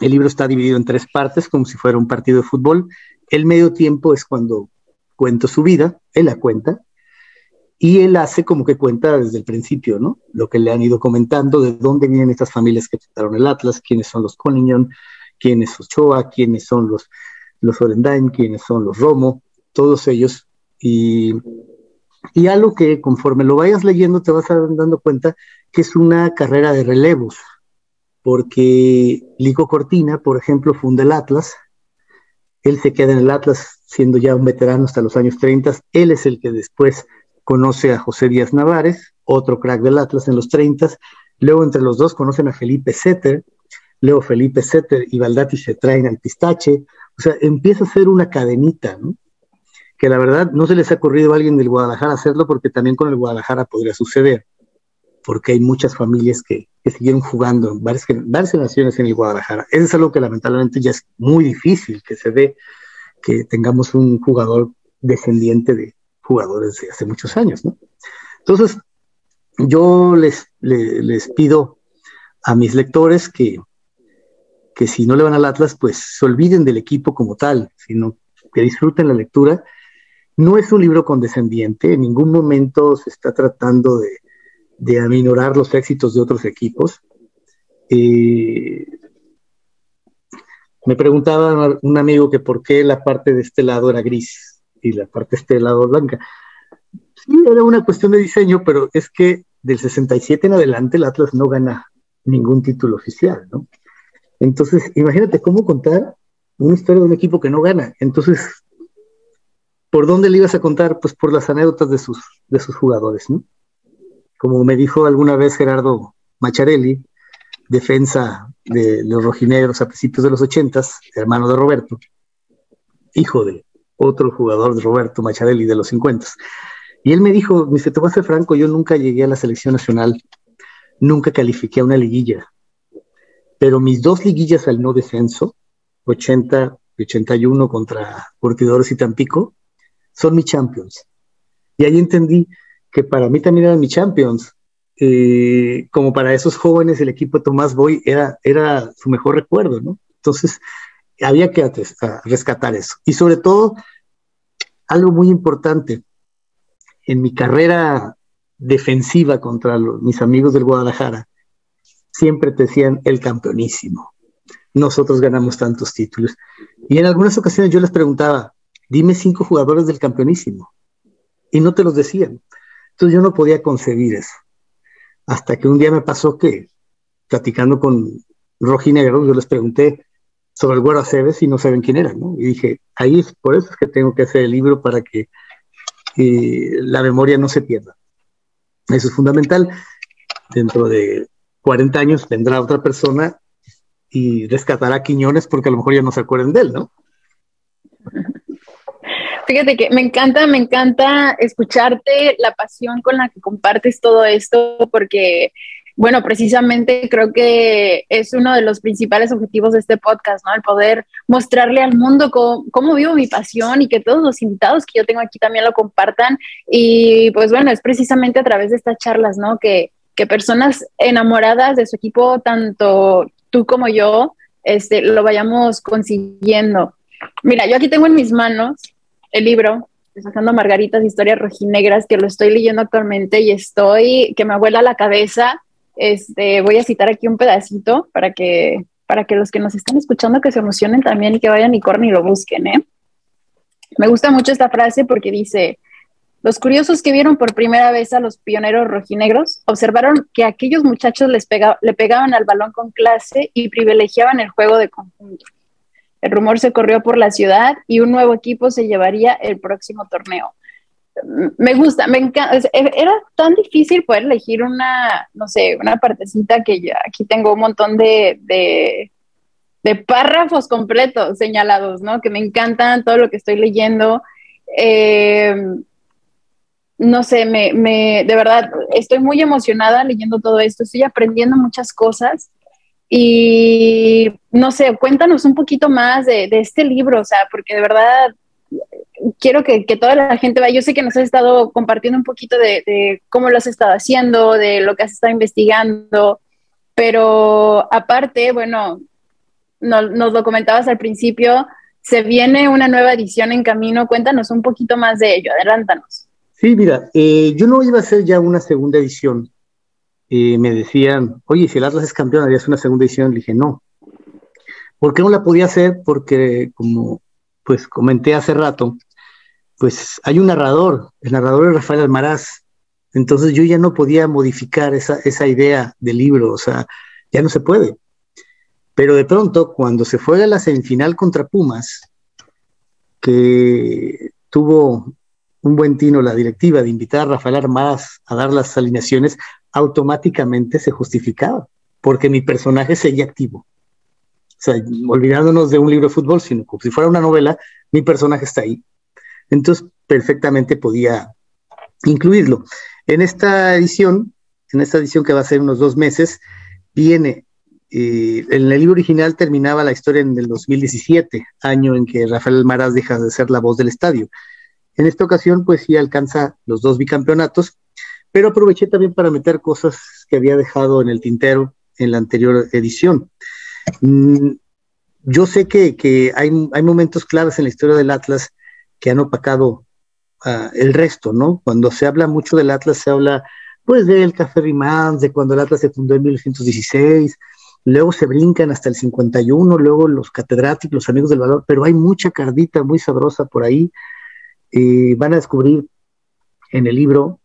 El libro está dividido en tres partes, como si fuera un partido de fútbol. El medio tiempo es cuando cuento su vida, él la cuenta, y él hace como que cuenta desde el principio, ¿no? Lo que le han ido comentando, de dónde vienen estas familias que trataron el Atlas, quiénes son los Coniñón, quiénes son Ochoa, quiénes son los, los Orendain, quiénes son los Romo, todos ellos. Y, y algo que conforme lo vayas leyendo te vas dando cuenta que es una carrera de relevos, porque Lico Cortina, por ejemplo, funda el Atlas. Él se queda en el Atlas siendo ya un veterano hasta los años treinta. Él es el que después conoce a José Díaz Navares, otro crack del Atlas en los treinta. Luego entre los dos conocen a Felipe Séter. Luego Felipe Séter y Valdati se traen al Pistache. O sea, empieza a ser una cadenita, ¿no? Que la verdad no se les ha ocurrido a alguien del Guadalajara hacerlo, porque también con el Guadalajara podría suceder, porque hay muchas familias que, que siguieron jugando en varias, varias naciones en el Guadalajara. Eso es algo que lamentablemente ya es muy difícil que se dé, que tengamos un jugador descendiente de jugadores de hace muchos años, ¿no? Entonces, yo les, les, les pido a mis lectores que que si no le van al Atlas, pues se olviden del equipo como tal, sino que disfruten la lectura. No es un libro condescendiente, en ningún momento se está tratando de, de aminorar los éxitos de otros equipos. Eh, me preguntaba un amigo que por qué la parte de este lado era gris y la parte de este lado blanca. Sí, era una cuestión de diseño, pero es que del sesenta y siete en adelante el Atlas no gana ningún título oficial, ¿no? Entonces, imagínate cómo contar una historia de un equipo que no gana. Entonces, ¿por dónde le ibas a contar? Pues por las anécdotas de sus, de sus jugadores, ¿no? Como me dijo alguna vez Gerardo Macciarelli, defensa de los rojinegros a principios de los ochentas, hermano de Roberto, hijo de otro jugador de Roberto Macciarelli de los cincuentas. Y él me dijo, me dice, te voy a ser franco, yo nunca llegué a la selección nacional, nunca califiqué a una liguilla, pero mis dos liguillas al no descenso, ochenta y ochenta y uno contra Curtidores y Tampico, son mis Champions. Y ahí entendí que para mí también eran mis Champions. Eh, como para esos jóvenes, el equipo de Tomás Boy era, era su mejor recuerdo, ¿no? Entonces, había que rescatar eso. Y sobre todo, algo muy importante, en mi carrera defensiva contra los, mis amigos del Guadalajara, siempre te decían el campeonísimo. Nosotros ganamos tantos títulos. Y en algunas ocasiones yo les preguntaba, dime cinco jugadores del campeonísimo. Y no te los decían. Entonces yo no podía concebir eso. Hasta que un día me pasó que, platicando con rojinegros, yo les pregunté sobre el güero Séves y no saben quién era, ¿no? Y dije, ahí es por eso es que tengo que hacer el libro, para que que la memoria no se pierda. Eso es fundamental. Dentro de cuarenta años vendrá otra persona y rescatará a Quiñones porque a lo mejor ya no se acuerdan de él, ¿no? Fíjate que me encanta, me encanta escucharte, la pasión con la que compartes todo esto, porque, bueno, precisamente creo que es uno de los principales objetivos de este podcast, ¿no? El poder mostrarle al mundo cómo, cómo vivo mi pasión y que todos los invitados que yo tengo aquí también lo compartan. Y pues bueno, es precisamente a través de estas charlas, ¿no? Que, que personas enamoradas de su equipo, tanto tú como yo, este, lo vayamos consiguiendo. Mira, yo aquí tengo en mis manos el libro Deshojando Margaritas, Historias Rojinegras, que lo estoy leyendo actualmente y estoy, que me vuela la cabeza. Este, voy a citar aquí un pedacito para que, para que los que nos están escuchando que se emocionen también y que vayan y corren y lo busquen, ¿eh? Me gusta mucho esta frase porque dice: los curiosos que vieron por primera vez a los pioneros rojinegros observaron que aquellos muchachos les pega, le pegaban al balón con clase y privilegiaban el juego de conjunto. El rumor se corrió por la ciudad y un nuevo equipo se llevaría el próximo torneo. Me gusta, me encanta. O sea, era tan difícil poder elegir una, no sé, una partecita que ya aquí tengo un montón de, de, de párrafos completos señalados, ¿no? Que me encantan todo lo que estoy leyendo. Eh, no sé, me, me, de verdad, estoy muy emocionada leyendo todo esto. Estoy aprendiendo muchas cosas. Y no sé, cuéntanos un poquito más de, de este libro, o sea, porque de verdad quiero que, que toda la gente vea. Yo sé que nos has estado compartiendo un poquito de, de cómo lo has estado haciendo, de lo que has estado investigando, pero aparte, bueno, no, nos lo comentabas al principio, se viene una nueva edición en camino. Cuéntanos un poquito más de ello, adelántanos. Sí, mira, eh, yo no iba a hacer ya una segunda edición. Eh, me decían, oye, si el Atlas es campeón, ¿harías una segunda edición? Le dije, no. ¿Por qué no la podía hacer? Porque, como pues comenté hace rato, pues hay un narrador, el narrador es Rafael Almaraz, entonces yo ya no podía modificar esa, esa idea del libro, o sea, ya no se puede. Pero de pronto, cuando se fue a la semifinal contra Pumas, que tuvo un buen tino la directiva de invitar a Rafael Almaraz a dar las alineaciones, automáticamente se justificaba, porque mi personaje seguía activo. O sea, olvidándonos de un libro de fútbol, sino como si fuera una novela, mi personaje está ahí. Entonces, perfectamente podía incluirlo. En esta edición, en esta edición que va a ser unos dos meses, viene, eh, en el libro original terminaba la historia en el dos mil diecisiete, año en que Rafael Almaraz deja de ser la voz del estadio. En esta ocasión, pues sí alcanza los dos bicampeonatos, pero aproveché también para meter cosas que había dejado en el tintero en la anterior edición. Mm, yo sé que, que hay, hay momentos claves en la historia del Atlas que han opacado uh, el resto, ¿no? Cuando se habla mucho del Atlas, se habla, pues, del Cafferimán, de cuando el Atlas se fundó en mil novecientos dieciséis, luego se brincan hasta el cincuenta y uno, luego los catedráticos, los amigos del valor, pero hay mucha cardita muy sabrosa por ahí. Eh, van a descubrir en el libro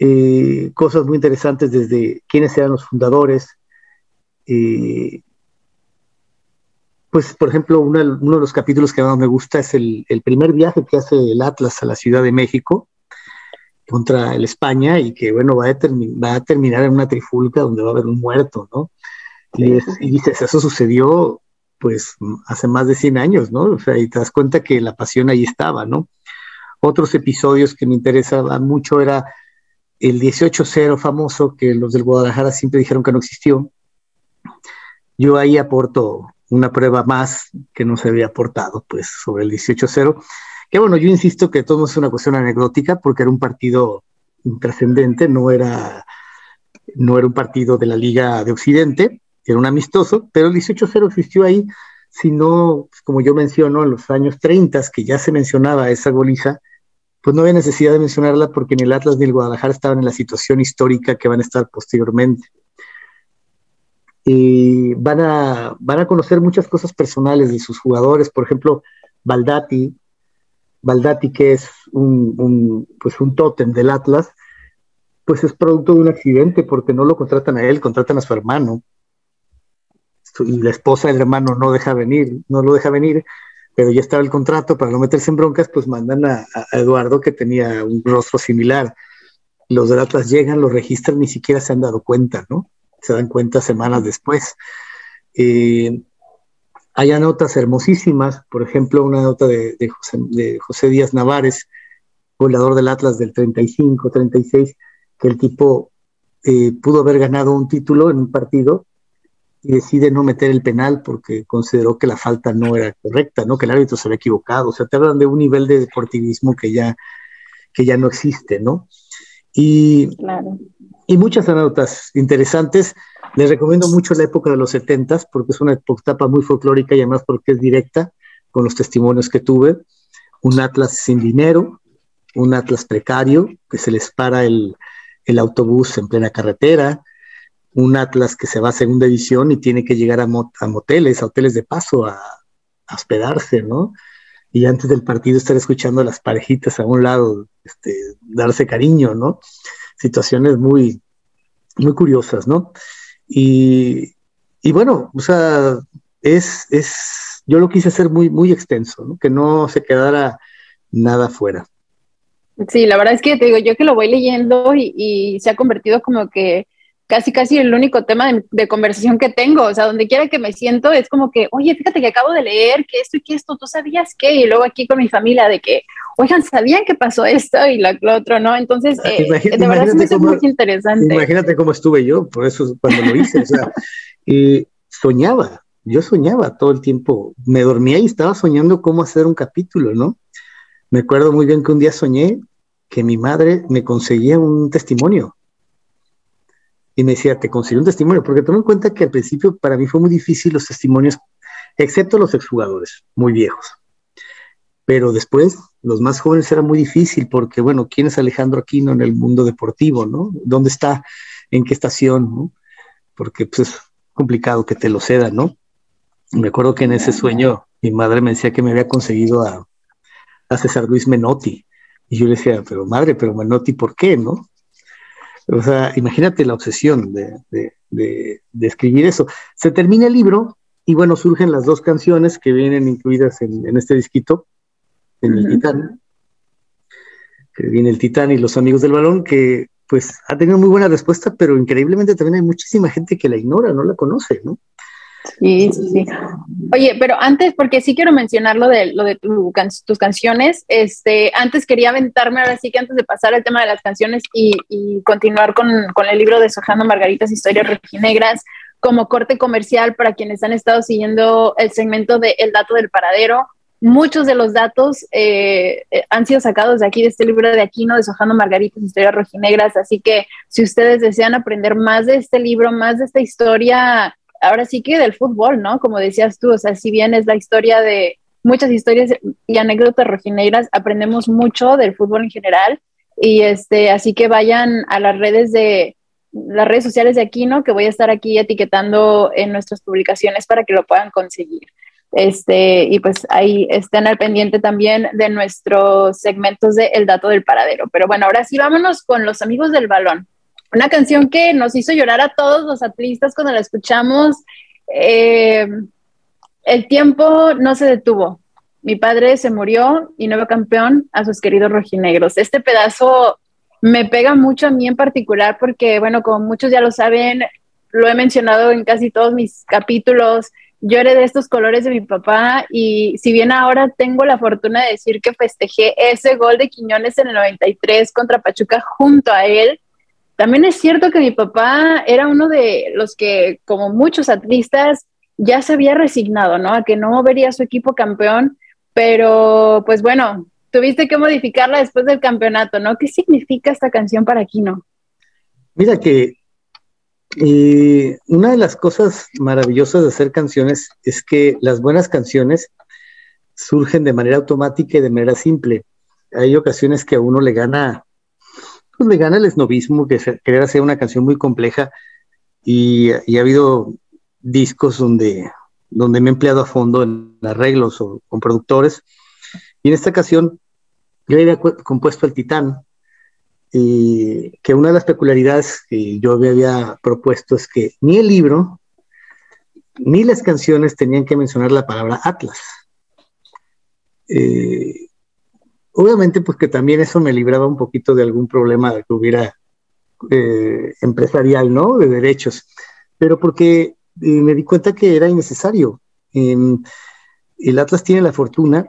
Eh, cosas muy interesantes, desde quiénes eran los fundadores. Eh, pues, por ejemplo, una, uno de los capítulos que más me gusta es el, el primer viaje que hace el Atlas a la Ciudad de México contra el España, y que, bueno, va a, va a terminar en una trifulca donde va a haber un muerto, ¿no? Y, es, y dices, eso sucedió, pues, hace más de cien años, ¿no? O sea, y te das cuenta que la pasión ahí estaba, ¿no? Otros episodios que me interesaban mucho era el dieciocho cero famoso, que los del Guadalajara siempre dijeron que no existió. Yo ahí aporto una prueba más que no se había aportado, pues, sobre el dieciocho cero. Que, bueno, yo insisto que todo es una cuestión anecdótica, porque era un partido intrascendente, no era, no era un partido de la Liga de Occidente, era un amistoso, pero el dieciocho cero existió ahí, si no, como yo menciono, en los años treinta, que ya se mencionaba esa goliza, pues no había necesidad de mencionarla porque ni el Atlas ni el Guadalajara estaban en la situación histórica que van a estar posteriormente. Y van a, van a conocer muchas cosas personales de sus jugadores, por ejemplo, Valdati, Valdati que es un, un, pues un tótem del Atlas, pues es producto de un accidente porque no lo contratan a él, contratan a su hermano. Y la esposa del hermano no deja venir, no lo deja venir. pero ya estaba el contrato, para no meterse en broncas, pues mandan a, a Eduardo, que tenía un rostro similar. Los del Atlas llegan, los registran, ni siquiera se han dado cuenta, ¿no? Se dan cuenta semanas después. Eh, hay anotas hermosísimas, por ejemplo, una nota de, de, José, de José Díaz Navares, goleador del Atlas del treinta y cinco, treinta y seis, que el tipo eh, pudo haber ganado un título en un partido y decide no meter el penal porque consideró que la falta no era correcta, ¿no? Que el árbitro se había equivocado. O sea, te hablan de un nivel de deportivismo que ya, que ya no existe, ¿no? Y, claro. Y muchas anécdotas interesantes. Les recomiendo mucho la época de los setentas, porque es una etapa muy folclórica y además porque es directa, con los testimonios que tuve. Un Atlas sin dinero, un Atlas precario, que se les para el, el autobús en plena carretera, un Atlas que se va a segunda división y tiene que llegar a, mot- a moteles, a hoteles de paso, a, a hospedarse, ¿no? Y antes del partido estar escuchando a las parejitas a un lado, este, darse cariño, ¿no? Situaciones muy, muy curiosas, ¿no? Y, y bueno, o sea, es, es, yo lo quise hacer muy, muy extenso, ¿no? Que no se quedara nada fuera. Sí, la verdad es que te digo, yo que lo voy leyendo y, y se ha convertido como que casi casi el único tema de, de conversación que tengo, o sea, donde quiera que me siento es como que, oye, fíjate que acabo de leer que esto y que esto, ¿tú sabías qué? Y luego aquí con mi familia de que, oigan, ¿sabían que pasó esto? Y lo, lo otro, ¿no? Entonces, eh, Imagina, de verdad es cómo, muy interesante. Imagínate cómo estuve yo, por eso cuando lo hice, o sea, eh, soñaba, yo soñaba todo el tiempo, me dormía y estaba soñando cómo hacer un capítulo, ¿no? Me acuerdo muy bien que un día soñé que mi madre me conseguía un testimonio. Y me decía, te conseguí un testimonio, porque toma en cuenta que al principio para mí fue muy difícil los testimonios, excepto los exjugadores, muy viejos. Pero después, los más jóvenes era muy difícil, porque, bueno, ¿quién es Alejandro Aquino en el mundo deportivo, no? ¿Dónde está? ¿En qué estación? ¿No? Porque pues, es complicado que te lo cedan, ¿no? Me acuerdo que en ese sueño mi madre me decía que me había conseguido a, a César Luis Menotti. Y yo le decía, pero madre, pero Menotti, ¿por qué, no? O sea, imagínate la obsesión de, de, de, de escribir eso. Se termina el libro y, bueno, surgen las dos canciones que vienen incluidas en, en este disquito, en uh-huh. el Titán, que viene el Titán y los Amigos del Balón, que, pues, ha tenido muy buena respuesta, pero increíblemente también hay muchísima gente que la ignora, no la conoce, ¿no? Sí, sí, sí. Oye, pero antes, porque sí quiero mencionar lo de, lo de tu can- tus canciones, este, antes quería aventarme, ahora sí que antes de pasar al tema de las canciones y, y continuar con, con el libro de Deshojando Margaritas, Historias Rojinegras, como corte comercial para quienes han estado siguiendo el segmento de El Dato del Paradero. Muchos de los datos eh, han sido sacados de aquí, de este libro de Aquino, Deshojando Margaritas, Historias Rojinegras, así que si ustedes desean aprender más de este libro, más de esta historia... Ahora sí que del fútbol, ¿no? Como decías tú, o sea, si bien es la historia de muchas historias y anécdotas rojinegras, aprendemos mucho del fútbol en general y este, así que vayan a las redes de las redes sociales de Aquino, que voy a estar aquí etiquetando en nuestras publicaciones para que lo puedan conseguir. Este, y pues ahí estén al pendiente también de nuestros segmentos de El Dato del Paradero. Pero bueno, ahora sí vámonos con los Amigos del Balón. Una canción que nos hizo llorar a todos los atlistas cuando la escuchamos. Eh, el tiempo no se detuvo. Mi padre se murió y nuevo campeón a sus queridos rojinegros. Este pedazo me pega mucho a mí en particular porque, bueno, como muchos ya lo saben, lo he mencionado en casi todos mis capítulos, yo heredé estos colores de mi papá y si bien ahora tengo la fortuna de decir que festejé ese gol de Quiñones en el noventa y tres contra Pachuca junto a él, también es cierto que mi papá era uno de los que, como muchos atlistas, ya se había resignado, ¿no? A que no vería a su equipo campeón, pero pues bueno, tuviste que modificarla después del campeonato, ¿no? ¿Qué significa esta canción para Aquino? Mira que eh, una de las cosas maravillosas de hacer canciones es que las buenas canciones surgen de manera automática y de manera simple. Hay ocasiones que a uno le gana... pues le gana el esnovismo, que querer hacer una canción muy compleja, y, y ha habido discos donde, donde me he empleado a fondo en arreglos o con productores, y en esta ocasión yo había compuesto El Titán, y que una de las peculiaridades que yo había propuesto es que ni el libro, ni las canciones tenían que mencionar la palabra Atlas, Eh, obviamente, pues que también eso me libraba un poquito de algún problema que hubiera eh, empresarial, ¿no? De derechos. Pero porque eh, me di cuenta que era innecesario. Eh, el Atlas tiene la fortuna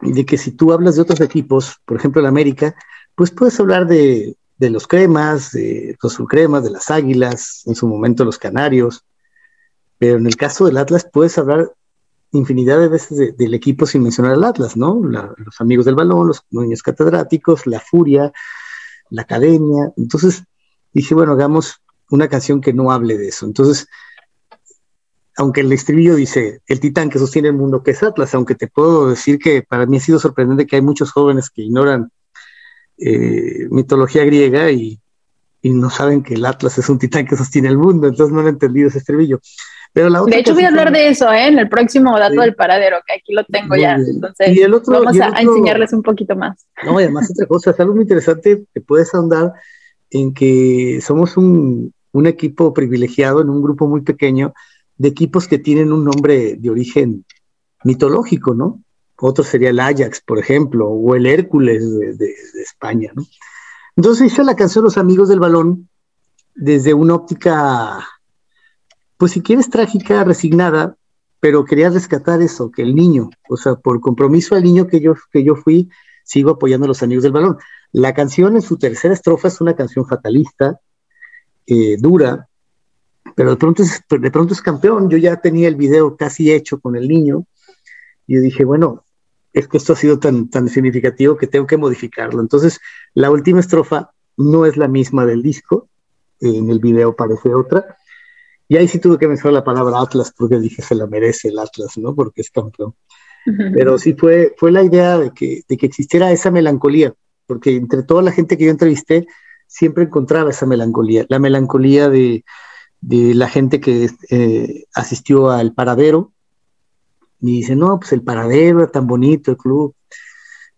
de que si tú hablas de otros equipos, por ejemplo el América, pues puedes hablar de, de los cremas, de los surcremas, de las águilas, en su momento los canarios, pero en el caso del Atlas puedes hablar infinidad de veces de, del equipo sin mencionar al Atlas, ¿no? La, los amigos del balón, los niños catedráticos, la furia, la academia. Entonces dije, bueno, hagamos una canción que no hable de eso. Entonces, aunque el estribillo dice, el titán que sostiene el mundo, que es Atlas, aunque te puedo decir que para mí ha sido sorprendente que hay muchos jóvenes que ignoran eh, mitología griega y, y no saben que el Atlas es un titán que sostiene el mundo, entonces no han entendido ese estribillo. Pero la otra, de hecho, voy a hablar de eso ¿eh? en el próximo dato eh, del paradero, que aquí lo tengo ya, entonces y el otro, vamos y el a, otro, a enseñarles un poquito más. No, y además otra cosa, es algo muy interesante que puedes ahondar en que somos un, un equipo privilegiado en un grupo muy pequeño de equipos que tienen un nombre de origen mitológico, ¿no? Otro sería el Ajax, por ejemplo, o el Hércules de, de, de España, ¿no? Entonces hice la canción Los Amigos del Balón desde una óptica, pues si quieres trágica, resignada, pero quería rescatar eso, que el niño, o sea, por compromiso al niño que yo, que yo fui, sigo apoyando a los Amigos del Balón. La canción en su tercera estrofa es una canción fatalista, eh, dura, pero de pronto, es, de pronto es campeón. Yo ya tenía el video casi hecho con el niño, y yo dije, bueno, es que esto ha sido tan, tan significativo que tengo que modificarlo. Entonces, la última estrofa no es la misma del disco, en el video parece otra, y ahí sí tuve que mencionar la palabra Atlas, porque dije, se la merece el Atlas, ¿no? Porque es campeón. Uh-huh. Pero sí fue, fue la idea de que, de que existiera esa melancolía, porque entre toda la gente que yo entrevisté, siempre encontraba esa melancolía, la melancolía de... de la gente que eh, asistió al paradero, me dice, no, pues el paradero era tan bonito, el club,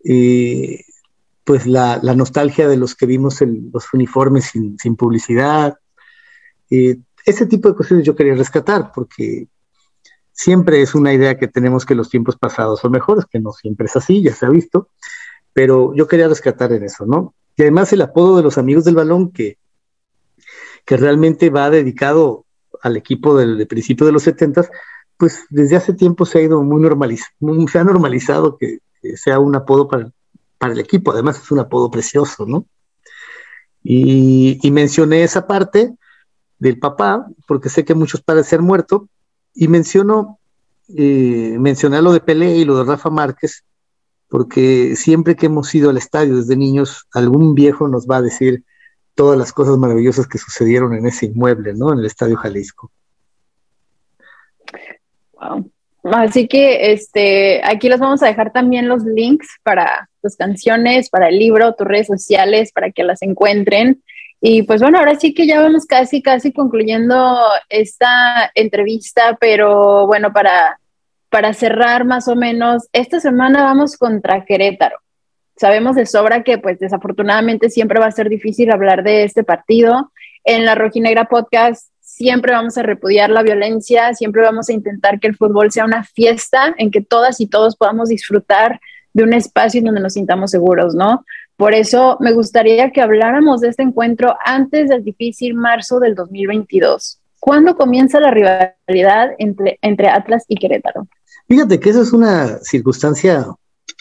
eh, pues la, la nostalgia de los que vimos el, los uniformes sin, sin publicidad, eh, ese tipo de cosas yo quería rescatar, porque siempre es una idea que tenemos que los tiempos pasados son mejores, que no siempre es así, ya se ha visto, pero yo quería rescatar en eso, ¿no? Y además el apodo de los Amigos del Balón, que que realmente va dedicado al equipo del, del principio de los setentas, pues desde hace tiempo se ha ido muy normalizado, se ha normalizado que, que sea un apodo para, para el equipo, además es un apodo precioso, ¿no? Y, y mencioné esa parte del papá, porque sé que muchos padres han muerto, y menciono, eh, mencioné lo de Pelé y lo de Rafa Márquez, porque siempre que hemos ido al estadio desde niños, algún viejo nos va a decir todas las cosas maravillosas que sucedieron en ese inmueble, ¿no? En el Estadio Jalisco. Wow. Así que este, aquí les vamos a dejar también los links para tus canciones, para el libro, tus redes sociales, para que las encuentren. Y pues bueno, ahora sí que ya vamos casi, casi concluyendo esta entrevista, pero bueno, para, para cerrar más o menos, esta semana vamos contra Querétaro. Sabemos de sobra que, pues, desafortunadamente siempre va a ser difícil hablar de este partido. En La Rojinegra Podcast siempre vamos a repudiar la violencia, siempre vamos a intentar que el fútbol sea una fiesta en que todas y todos podamos disfrutar de un espacio en donde nos sintamos seguros, ¿no? Por eso me gustaría que habláramos de este encuentro antes del difícil marzo del dos mil veintidós. ¿Cuándo comienza la rivalidad entre, entre Atlas y Querétaro? Fíjate que eso es una circunstancia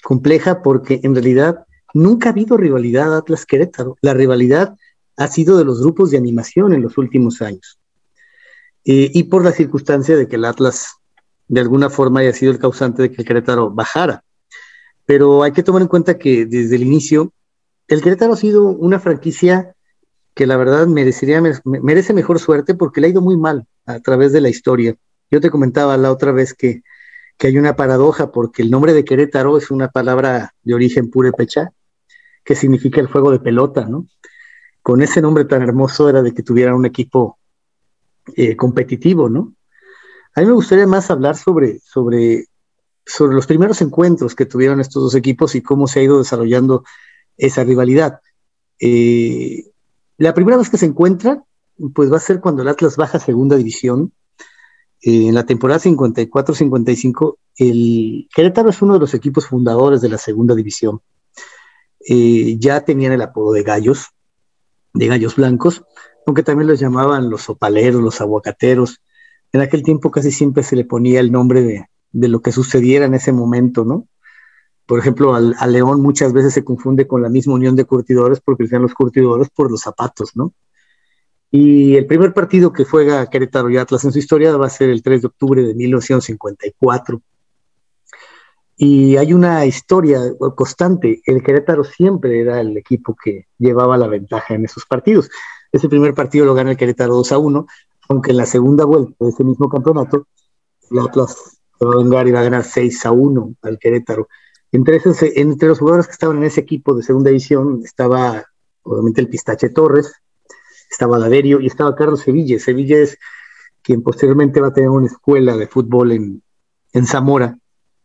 compleja, porque en realidad nunca ha habido rivalidad Atlas-Querétaro. La rivalidad ha sido de los grupos de animación en los últimos años. Eh, y por la circunstancia de que el Atlas de alguna forma haya sido el causante de que el Querétaro bajara. Pero hay que tomar en cuenta que desde el inicio el Querétaro ha sido una franquicia que la verdad merecería, merece mejor suerte, porque le ha ido muy mal a través de la historia. Yo te comentaba la otra vez que que hay una paradoja, porque el nombre de Querétaro es una palabra de origen purépecha, que significa el juego de pelota, ¿no? Con ese nombre tan hermoso era de que tuviera un equipo eh, competitivo, ¿no? A mí me gustaría más hablar sobre, sobre, sobre los primeros encuentros que tuvieron estos dos equipos y cómo se ha ido desarrollando esa rivalidad. Eh, la primera vez que se encuentran, pues va a ser cuando el Atlas baja a segunda división, en la temporada cincuenta y cuatro cincuenta y cinco, el Querétaro es uno de los equipos fundadores de la segunda división. Eh, ya tenían el apodo de gallos, de gallos blancos, aunque también los llamaban los opaleros, los aguacateros. En aquel tiempo casi siempre se le ponía el nombre de, de lo que sucediera en ese momento, ¿no? Por ejemplo, al, a León muchas veces se confunde con la misma unión de curtidores porque sean los curtidores por los zapatos, ¿no? Y el primer partido que juega Querétaro y Atlas en su historia va a ser el tres de octubre de mil novecientos cincuenta y cuatro. Y hay una historia constante. El Querétaro siempre era el equipo que llevaba la ventaja en esos partidos. Ese primer partido lo gana el Querétaro dos a uno, aunque en la segunda vuelta de ese mismo campeonato, el Atlas va a vengar y va a ganar seis a uno al Querétaro. Entre, esos, entre los jugadores que estaban en ese equipo de segunda división estaba, obviamente, el Pistache Torres, estaba Laverio y estaba Carlos Sevilla. Sevilla es quien posteriormente va a tener una escuela de fútbol en, en Zamora,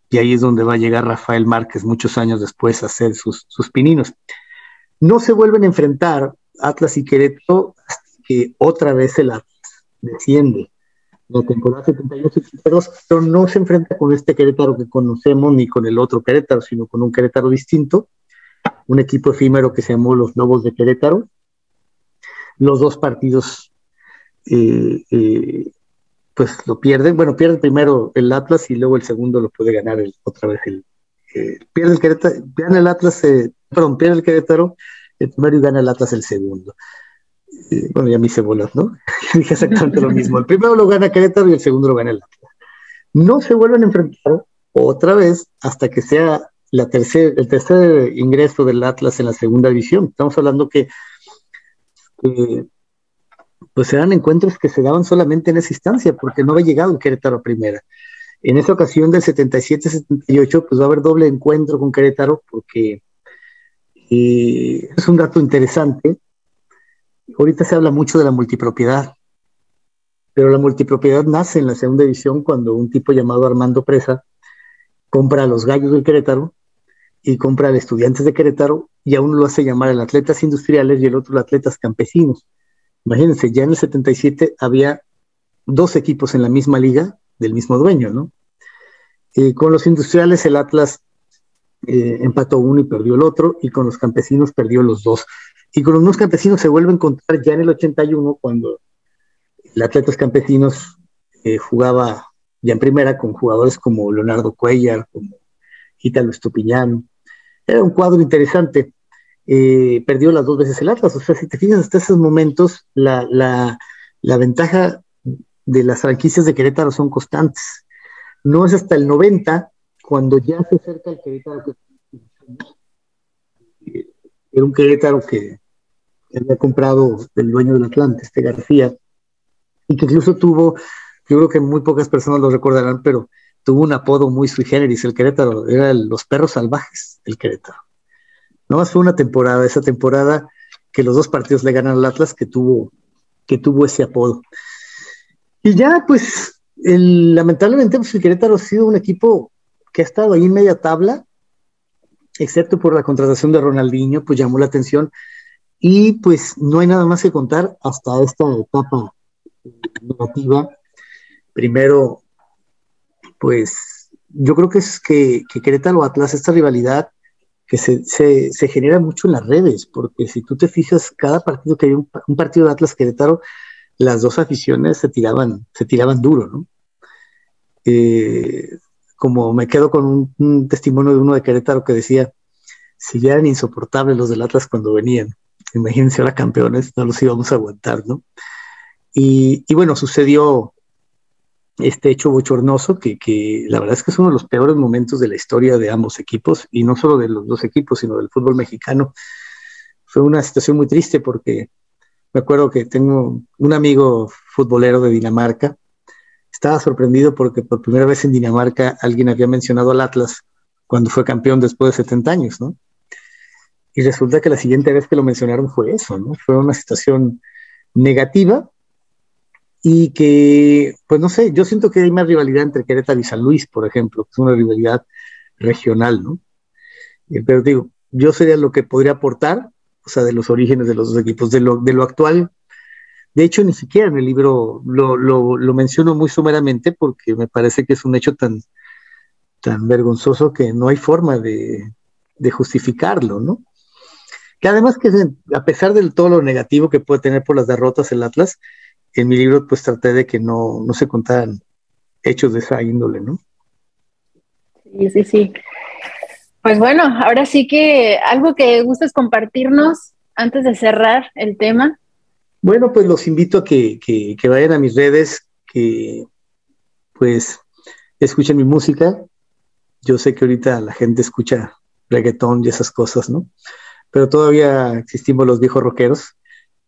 y ahí es donde va a llegar Rafael Márquez muchos años después a hacer sus, sus pininos. No se vuelven a enfrentar Atlas y Querétaro hasta que otra vez el Atlas desciende. La temporada setenta y ocho setenta y dos, pero no se enfrenta con este Querétaro que conocemos ni con el otro Querétaro, sino con un Querétaro distinto, un equipo efímero que se llamó los Lobos de Querétaro. Los dos partidos eh, eh, pues lo pierden. Bueno, pierde primero el Atlas y luego el segundo lo puede ganar el, otra vez el, eh, pierde el Querétaro, gana el Atlas, eh, perdón, pierde el Querétaro el primero y gana el Atlas el segundo. Eh, bueno, ya me hice bolas, ¿no? Dije exactamente lo mismo. El primero lo gana Querétaro y el segundo lo gana el Atlas. No se vuelven a enfrentar otra vez hasta que sea la tercer, el tercer ingreso del Atlas en la segunda división. Estamos hablando que Eh, pues eran encuentros que se daban solamente en esa instancia, porque no había llegado Querétaro a primera. En esa ocasión del setenta y siete setenta y ocho, pues va a haber doble encuentro con Querétaro, porque eh, es un dato interesante. Ahorita se habla mucho de la multipropiedad, pero la multipropiedad nace en la segunda división cuando un tipo llamado Armando Presa compra a los Gallos del Querétaro y compra al Estudiantes de Querétaro, y a uno lo hace llamar el Atletas Industriales y el otro el Atletas Campesinos. Imagínense, ya en el setenta y siete había dos equipos en la misma liga del mismo dueño, ¿no? Eh, con los Industriales el Atlas eh, empató uno y perdió el otro, y con los Campesinos perdió los dos. Y con los Campesinos se vuelve a encontrar ya en el ochenta y uno, cuando el Atletas Campesinos eh, jugaba ya en primera con jugadores como Leonardo Cuellar, como Ítalo Estupiñán. Era un cuadro interesante. Eh, perdió las dos veces el Atlas. O sea, si te fijas, hasta esos momentos la, la, la ventaja de las franquicias de Querétaro son constantes. No es hasta el noventa cuando ya se acerca el Querétaro. Que era un Querétaro que había comprado el dueño del Atlante, este García, y que incluso tuvo, yo creo que muy pocas personas lo recordarán, pero tuvo un apodo muy sui generis el Querétaro, era el, los perros salvajes del Querétaro. Nomás fue una temporada, esa temporada que los dos partidos le ganan al Atlas, que tuvo, que tuvo ese apodo. Y ya, pues, el, lamentablemente, pues, el Querétaro ha sido un equipo que ha estado ahí en media tabla, excepto por la contratación de Ronaldinho, pues llamó la atención, y pues no hay nada más que contar hasta esta etapa negativa. Primero, pues yo creo que es que, que Querétaro Atlas, esta rivalidad que se, se, se genera mucho en las redes, porque si tú te fijas, cada partido que había un, un partido de Atlas Querétaro, las dos aficiones se tiraban, se tiraban duro, ¿no? Eh, como me quedo con un, un testimonio de uno de Querétaro que decía, si ya eran insoportables los del Atlas cuando venían, imagínense ahora campeones, no los íbamos a aguantar, ¿no? Y, y bueno, sucedió este hecho bochornoso que, que la verdad es que es uno de los peores momentos de la historia de ambos equipos, y no solo de los dos equipos, sino del fútbol mexicano. Fue una situación muy triste porque me acuerdo que tengo un amigo futbolero de Dinamarca, estaba sorprendido porque por primera vez en Dinamarca alguien había mencionado al Atlas cuando fue campeón después de setenta años, ¿no? Y resulta que la siguiente vez que lo mencionaron fue eso, ¿no? Fue una situación negativa. Y que, pues no sé, yo siento que hay más rivalidad entre Querétaro y San Luis, por ejemplo, que es una rivalidad regional, ¿no? Eh, pero digo, yo sería lo que podría aportar, o sea, de los orígenes de los dos equipos, de lo, de lo actual. De hecho, ni siquiera en el libro lo, lo, lo menciono muy someramente porque me parece que es un hecho tan, tan vergonzoso que no hay forma de, de justificarlo, ¿no? Que además que a pesar de todo lo negativo que puede tener por las derrotas el Atlas, en mi libro pues traté de que no, no se contaran hechos de esa índole, ¿no? Sí, sí, sí. Pues bueno, ahora sí que algo que gustes compartirnos antes de cerrar el tema. Bueno, pues los invito a que, que, que vayan a mis redes, que pues escuchen mi música. Yo sé que ahorita la gente escucha reggaetón y esas cosas, ¿no? Pero todavía existimos los viejos rockeros.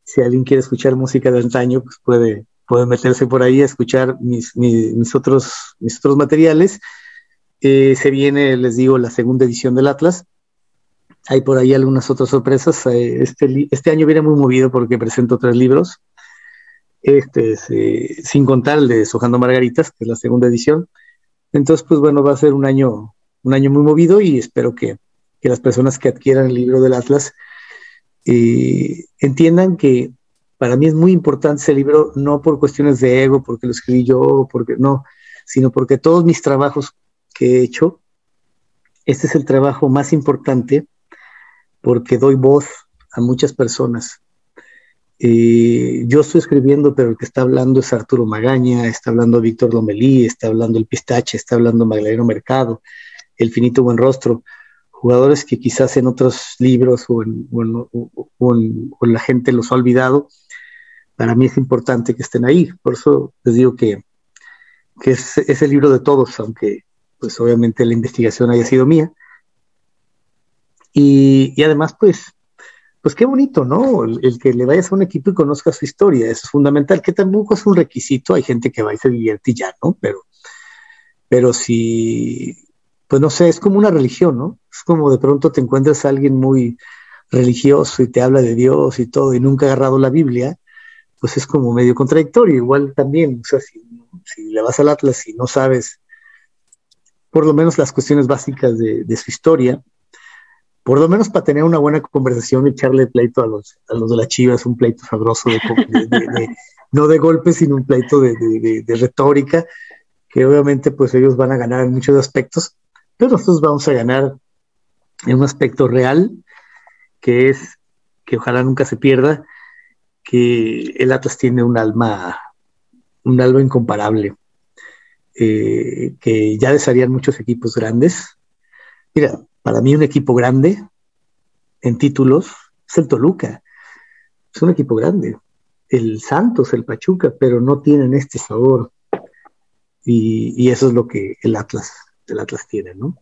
Si alguien quiere escuchar música de antaño, pues puede, puede meterse por ahí a escuchar mis, mis, mis, otros, mis otros materiales. Eh, se viene, les digo, la segunda edición del Atlas. Hay por ahí algunas otras sorpresas. Este, este año viene muy movido porque presento tres libros, este es, eh, sin contar el de Deshojando Margaritas, que es la segunda edición. Entonces, pues bueno, va a ser un año, un año muy movido y espero que, que las personas que adquieran el libro del Atlas eh, entiendan que para mí es muy importante ese libro, no por cuestiones de ego, porque lo escribí yo, porque no, sino porque todos mis trabajos que he hecho, este es el trabajo más importante porque doy voz a muchas personas. Eh, yo estoy escribiendo, pero el que está hablando es Arturo Magaña, está hablando Víctor Lomelí, está hablando El Pistache, está hablando Magdaleno Mercado, El Finito Buenrostro, jugadores que quizás en otros libros o, en, o, en, o, o, en, o la gente los ha olvidado. Para mí es importante que estén ahí, por eso les digo que, que es, es el libro de todos, aunque pues obviamente la investigación haya sido mía. Y, y además, pues, pues qué bonito, ¿no? El, el que le vayas a un equipo y conozca su historia, eso es fundamental, que tampoco es un requisito, hay gente que va y se divierte y ya, ¿no? Pero, pero si, pues no sé, es como una religión, ¿no? Es como de pronto te encuentras a alguien muy religioso y te habla de Dios y todo, y nunca ha agarrado la Biblia, pues es como medio contradictorio, igual también, o sea, si, si le vas al Atlas y no sabes por lo menos las cuestiones básicas de, de su historia, por lo menos para tener una buena conversación y echarle pleito a los, a los de las Chivas, un pleito sabroso, de, de, de, de, no de golpes, sino un pleito de, de, de, de retórica, que obviamente pues ellos van a ganar en muchos aspectos, pero nosotros vamos a ganar en un aspecto real, que es, que ojalá nunca se pierda, que el Atlas tiene un alma, un alma incomparable, eh, que ya desearían muchos equipos grandes. Mira, para mí un equipo grande en títulos es el Toluca. Es un equipo grande. El Santos, el Pachuca, pero no tienen este sabor. Y, y eso es lo que el Atlas, el Atlas tiene, ¿no?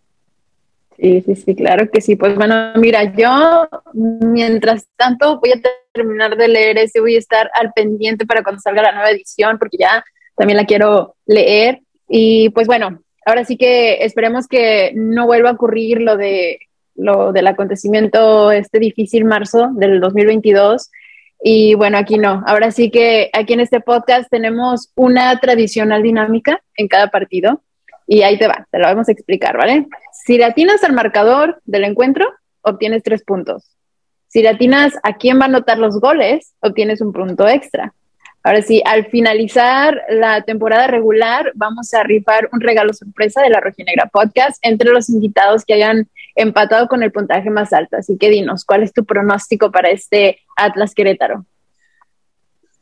Sí, sí, sí, claro que sí. Pues bueno, mira, yo mientras tanto voy a terminar de leer ese, voy a estar al pendiente para cuando salga la nueva edición, porque ya también la quiero leer. Y pues bueno, ahora sí que esperemos que no vuelva a ocurrir lo de lo del acontecimiento este difícil marzo del dos mil veintidós. Y bueno, aquí no. Ahora sí que aquí en este podcast tenemos una tradicional dinámica en cada partido. Y ahí te va, te la vamos a explicar, ¿vale? Si le atinas al marcador del encuentro, obtienes tres puntos. Si le atinas a quién va a anotar los goles, obtienes un punto extra. Ahora sí, al finalizar la temporada regular, vamos a rifar un regalo sorpresa de La Rojinegra Podcast entre los invitados que hayan empatado con el puntaje más alto. Así que dinos, ¿cuál es tu pronóstico para este Atlas Querétaro?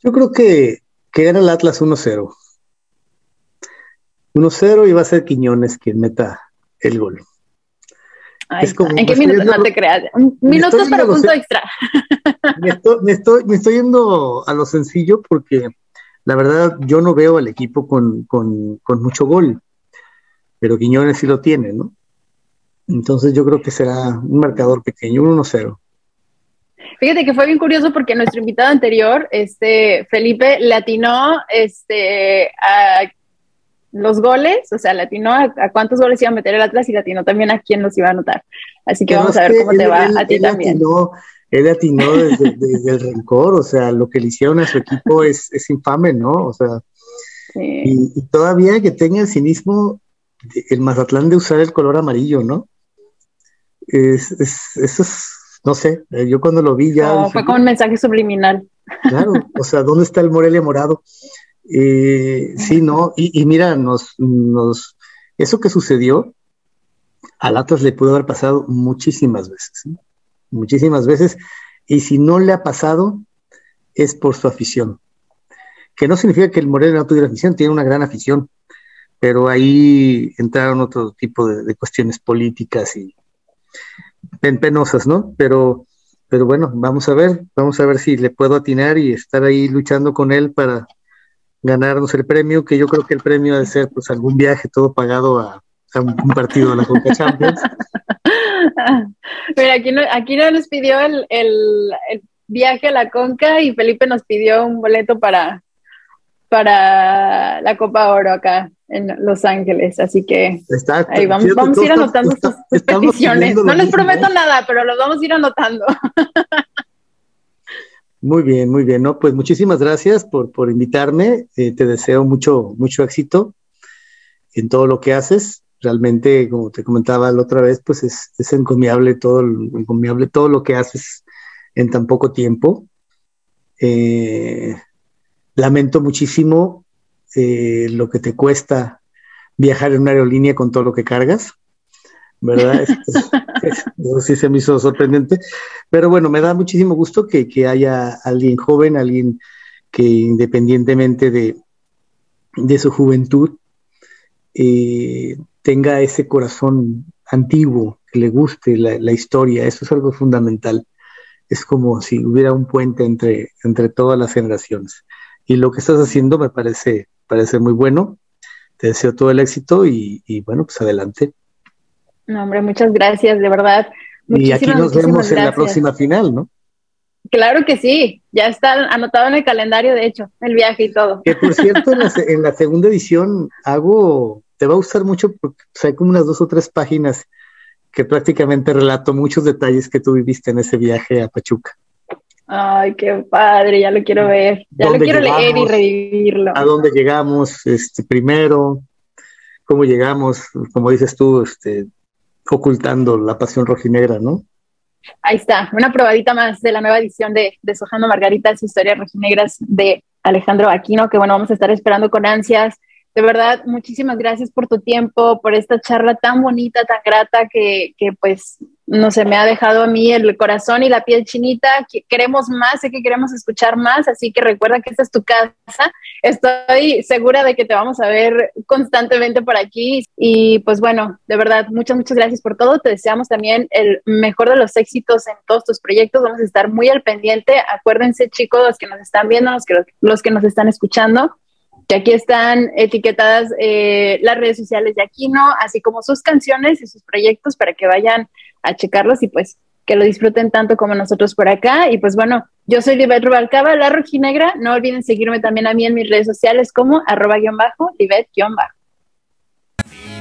Yo creo que, que gana el Atlas uno cero. uno cero y va a ser Quiñones quien meta el gol. Ay, es como, ¿en qué minutos? No te creas. Minutos para punto extra. Me estoy, me, estoy, me estoy yendo a lo sencillo porque la verdad yo no veo al equipo con, con, con mucho gol, pero Quiñones sí lo tiene, ¿no? Entonces yo creo que será un marcador pequeño, un uno cero. Fíjate que fue bien curioso porque nuestro invitado anterior, este Felipe, le atinó este, a los goles, o sea, le atinó a, a cuántos goles iba a meter el Atlas y le atinó también a quién los iba a anotar. Así que pero vamos a ver cómo él, te va él, a ti él también. Atinó, él atinó desde, desde el rencor, o sea, lo que le hicieron a su equipo es, es infame, ¿no? O sea, sí. y, y todavía que tenga el cinismo de, el Mazatlán de usar el color amarillo, ¿no? Es, es, eso es, no sé, yo cuando lo vi ya... No, fue como un mensaje subliminal. Claro, o sea, ¿dónde está el Morelia morado? Eh, sí, no, y, y mira, nos, nos, eso que sucedió al Atlas le pudo haber pasado muchísimas veces, ¿sí? Muchísimas veces, y si no le ha pasado es por su afición, que no significa que el Morelia no tuviera afición, tiene una gran afición, pero ahí entraron otro tipo de, de cuestiones políticas y pen, penosas, ¿no? Pero, pero bueno, vamos a ver, vamos a ver si le puedo atinar y estar ahí luchando con él para ganarnos el premio, que yo creo que el premio ha de ser pues algún viaje todo pagado a, a un partido de la Conca Champions. Mira, aquí no, aquí no nos pidió el, el, el viaje a la Conca y Felipe nos pidió un boleto para, para la Copa Oro acá en Los Ángeles, así que está, ahí vamos, cierto, vamos a ir anotando está, sus, sus peticiones. No les prometo nada, pero los vamos a ir anotando. Muy bien, muy bien, ¿no? Pues muchísimas gracias por, por invitarme, eh, te deseo mucho, mucho éxito en todo lo que haces. Realmente, como te comentaba la otra vez, pues es, es encomiable, todo, encomiable todo lo que haces en tan poco tiempo. Eh, lamento muchísimo eh, lo que te cuesta viajar en una aerolínea con todo lo que cargas, ¿verdad? Eso, eso sí se me hizo sorprendente. Pero bueno, me da muchísimo gusto que, que haya alguien joven, alguien que independientemente de, de su juventud, eh, tenga ese corazón antiguo, que le guste la, la historia. Eso es algo fundamental. Es como si hubiera un puente entre, entre todas las generaciones. Y lo que estás haciendo me parece, parece muy bueno. Te deseo todo el éxito y, y bueno, pues adelante. No, hombre, muchas gracias, de verdad. Muchísimas, y aquí nos vemos gracias. En la próxima final, ¿no? Claro que sí, ya está anotado en el calendario, de hecho, el viaje y todo. Que por cierto, en, la, en la segunda edición hago... Te va a gustar mucho porque pues, hay como unas dos o tres páginas que prácticamente relato muchos detalles que tú viviste en ese viaje a Pachuca. Ay, qué padre, ya lo quiero ver. Ya lo quiero llegamos, leer y revivirlo. A dónde llegamos este, primero, cómo llegamos, como dices tú, este, ocultando la pasión rojinegra, ¿no? Ahí está, una probadita más de la nueva edición de Deshojando Margaritas, Historias Rojinegras de Alejandro Aquino, que bueno, vamos a estar esperando con ansias. De verdad, muchísimas gracias por tu tiempo, por esta charla tan bonita, tan grata, que, que pues, no sé, me ha dejado a mí el corazón y la piel chinita. Que queremos más, sé que queremos escuchar más, así que recuerda que esta es tu casa. Estoy segura de que te vamos a ver constantemente por aquí. Y pues bueno, de verdad, muchas, muchas gracias por todo. Te deseamos también el mejor de los éxitos en todos tus proyectos. Vamos a estar muy al pendiente. Acuérdense, chicos, los que nos están viendo, los que, los que nos están escuchando, que aquí están etiquetadas eh, las redes sociales de Aquino, así como sus canciones y sus proyectos, para que vayan a checarlos y pues que lo disfruten tanto como nosotros por acá. Y pues bueno, yo soy Libet Rubalcaba, La Rojinegra. No olviden seguirme también a mí en mis redes sociales como arroba guión bajo Libet guión bajo.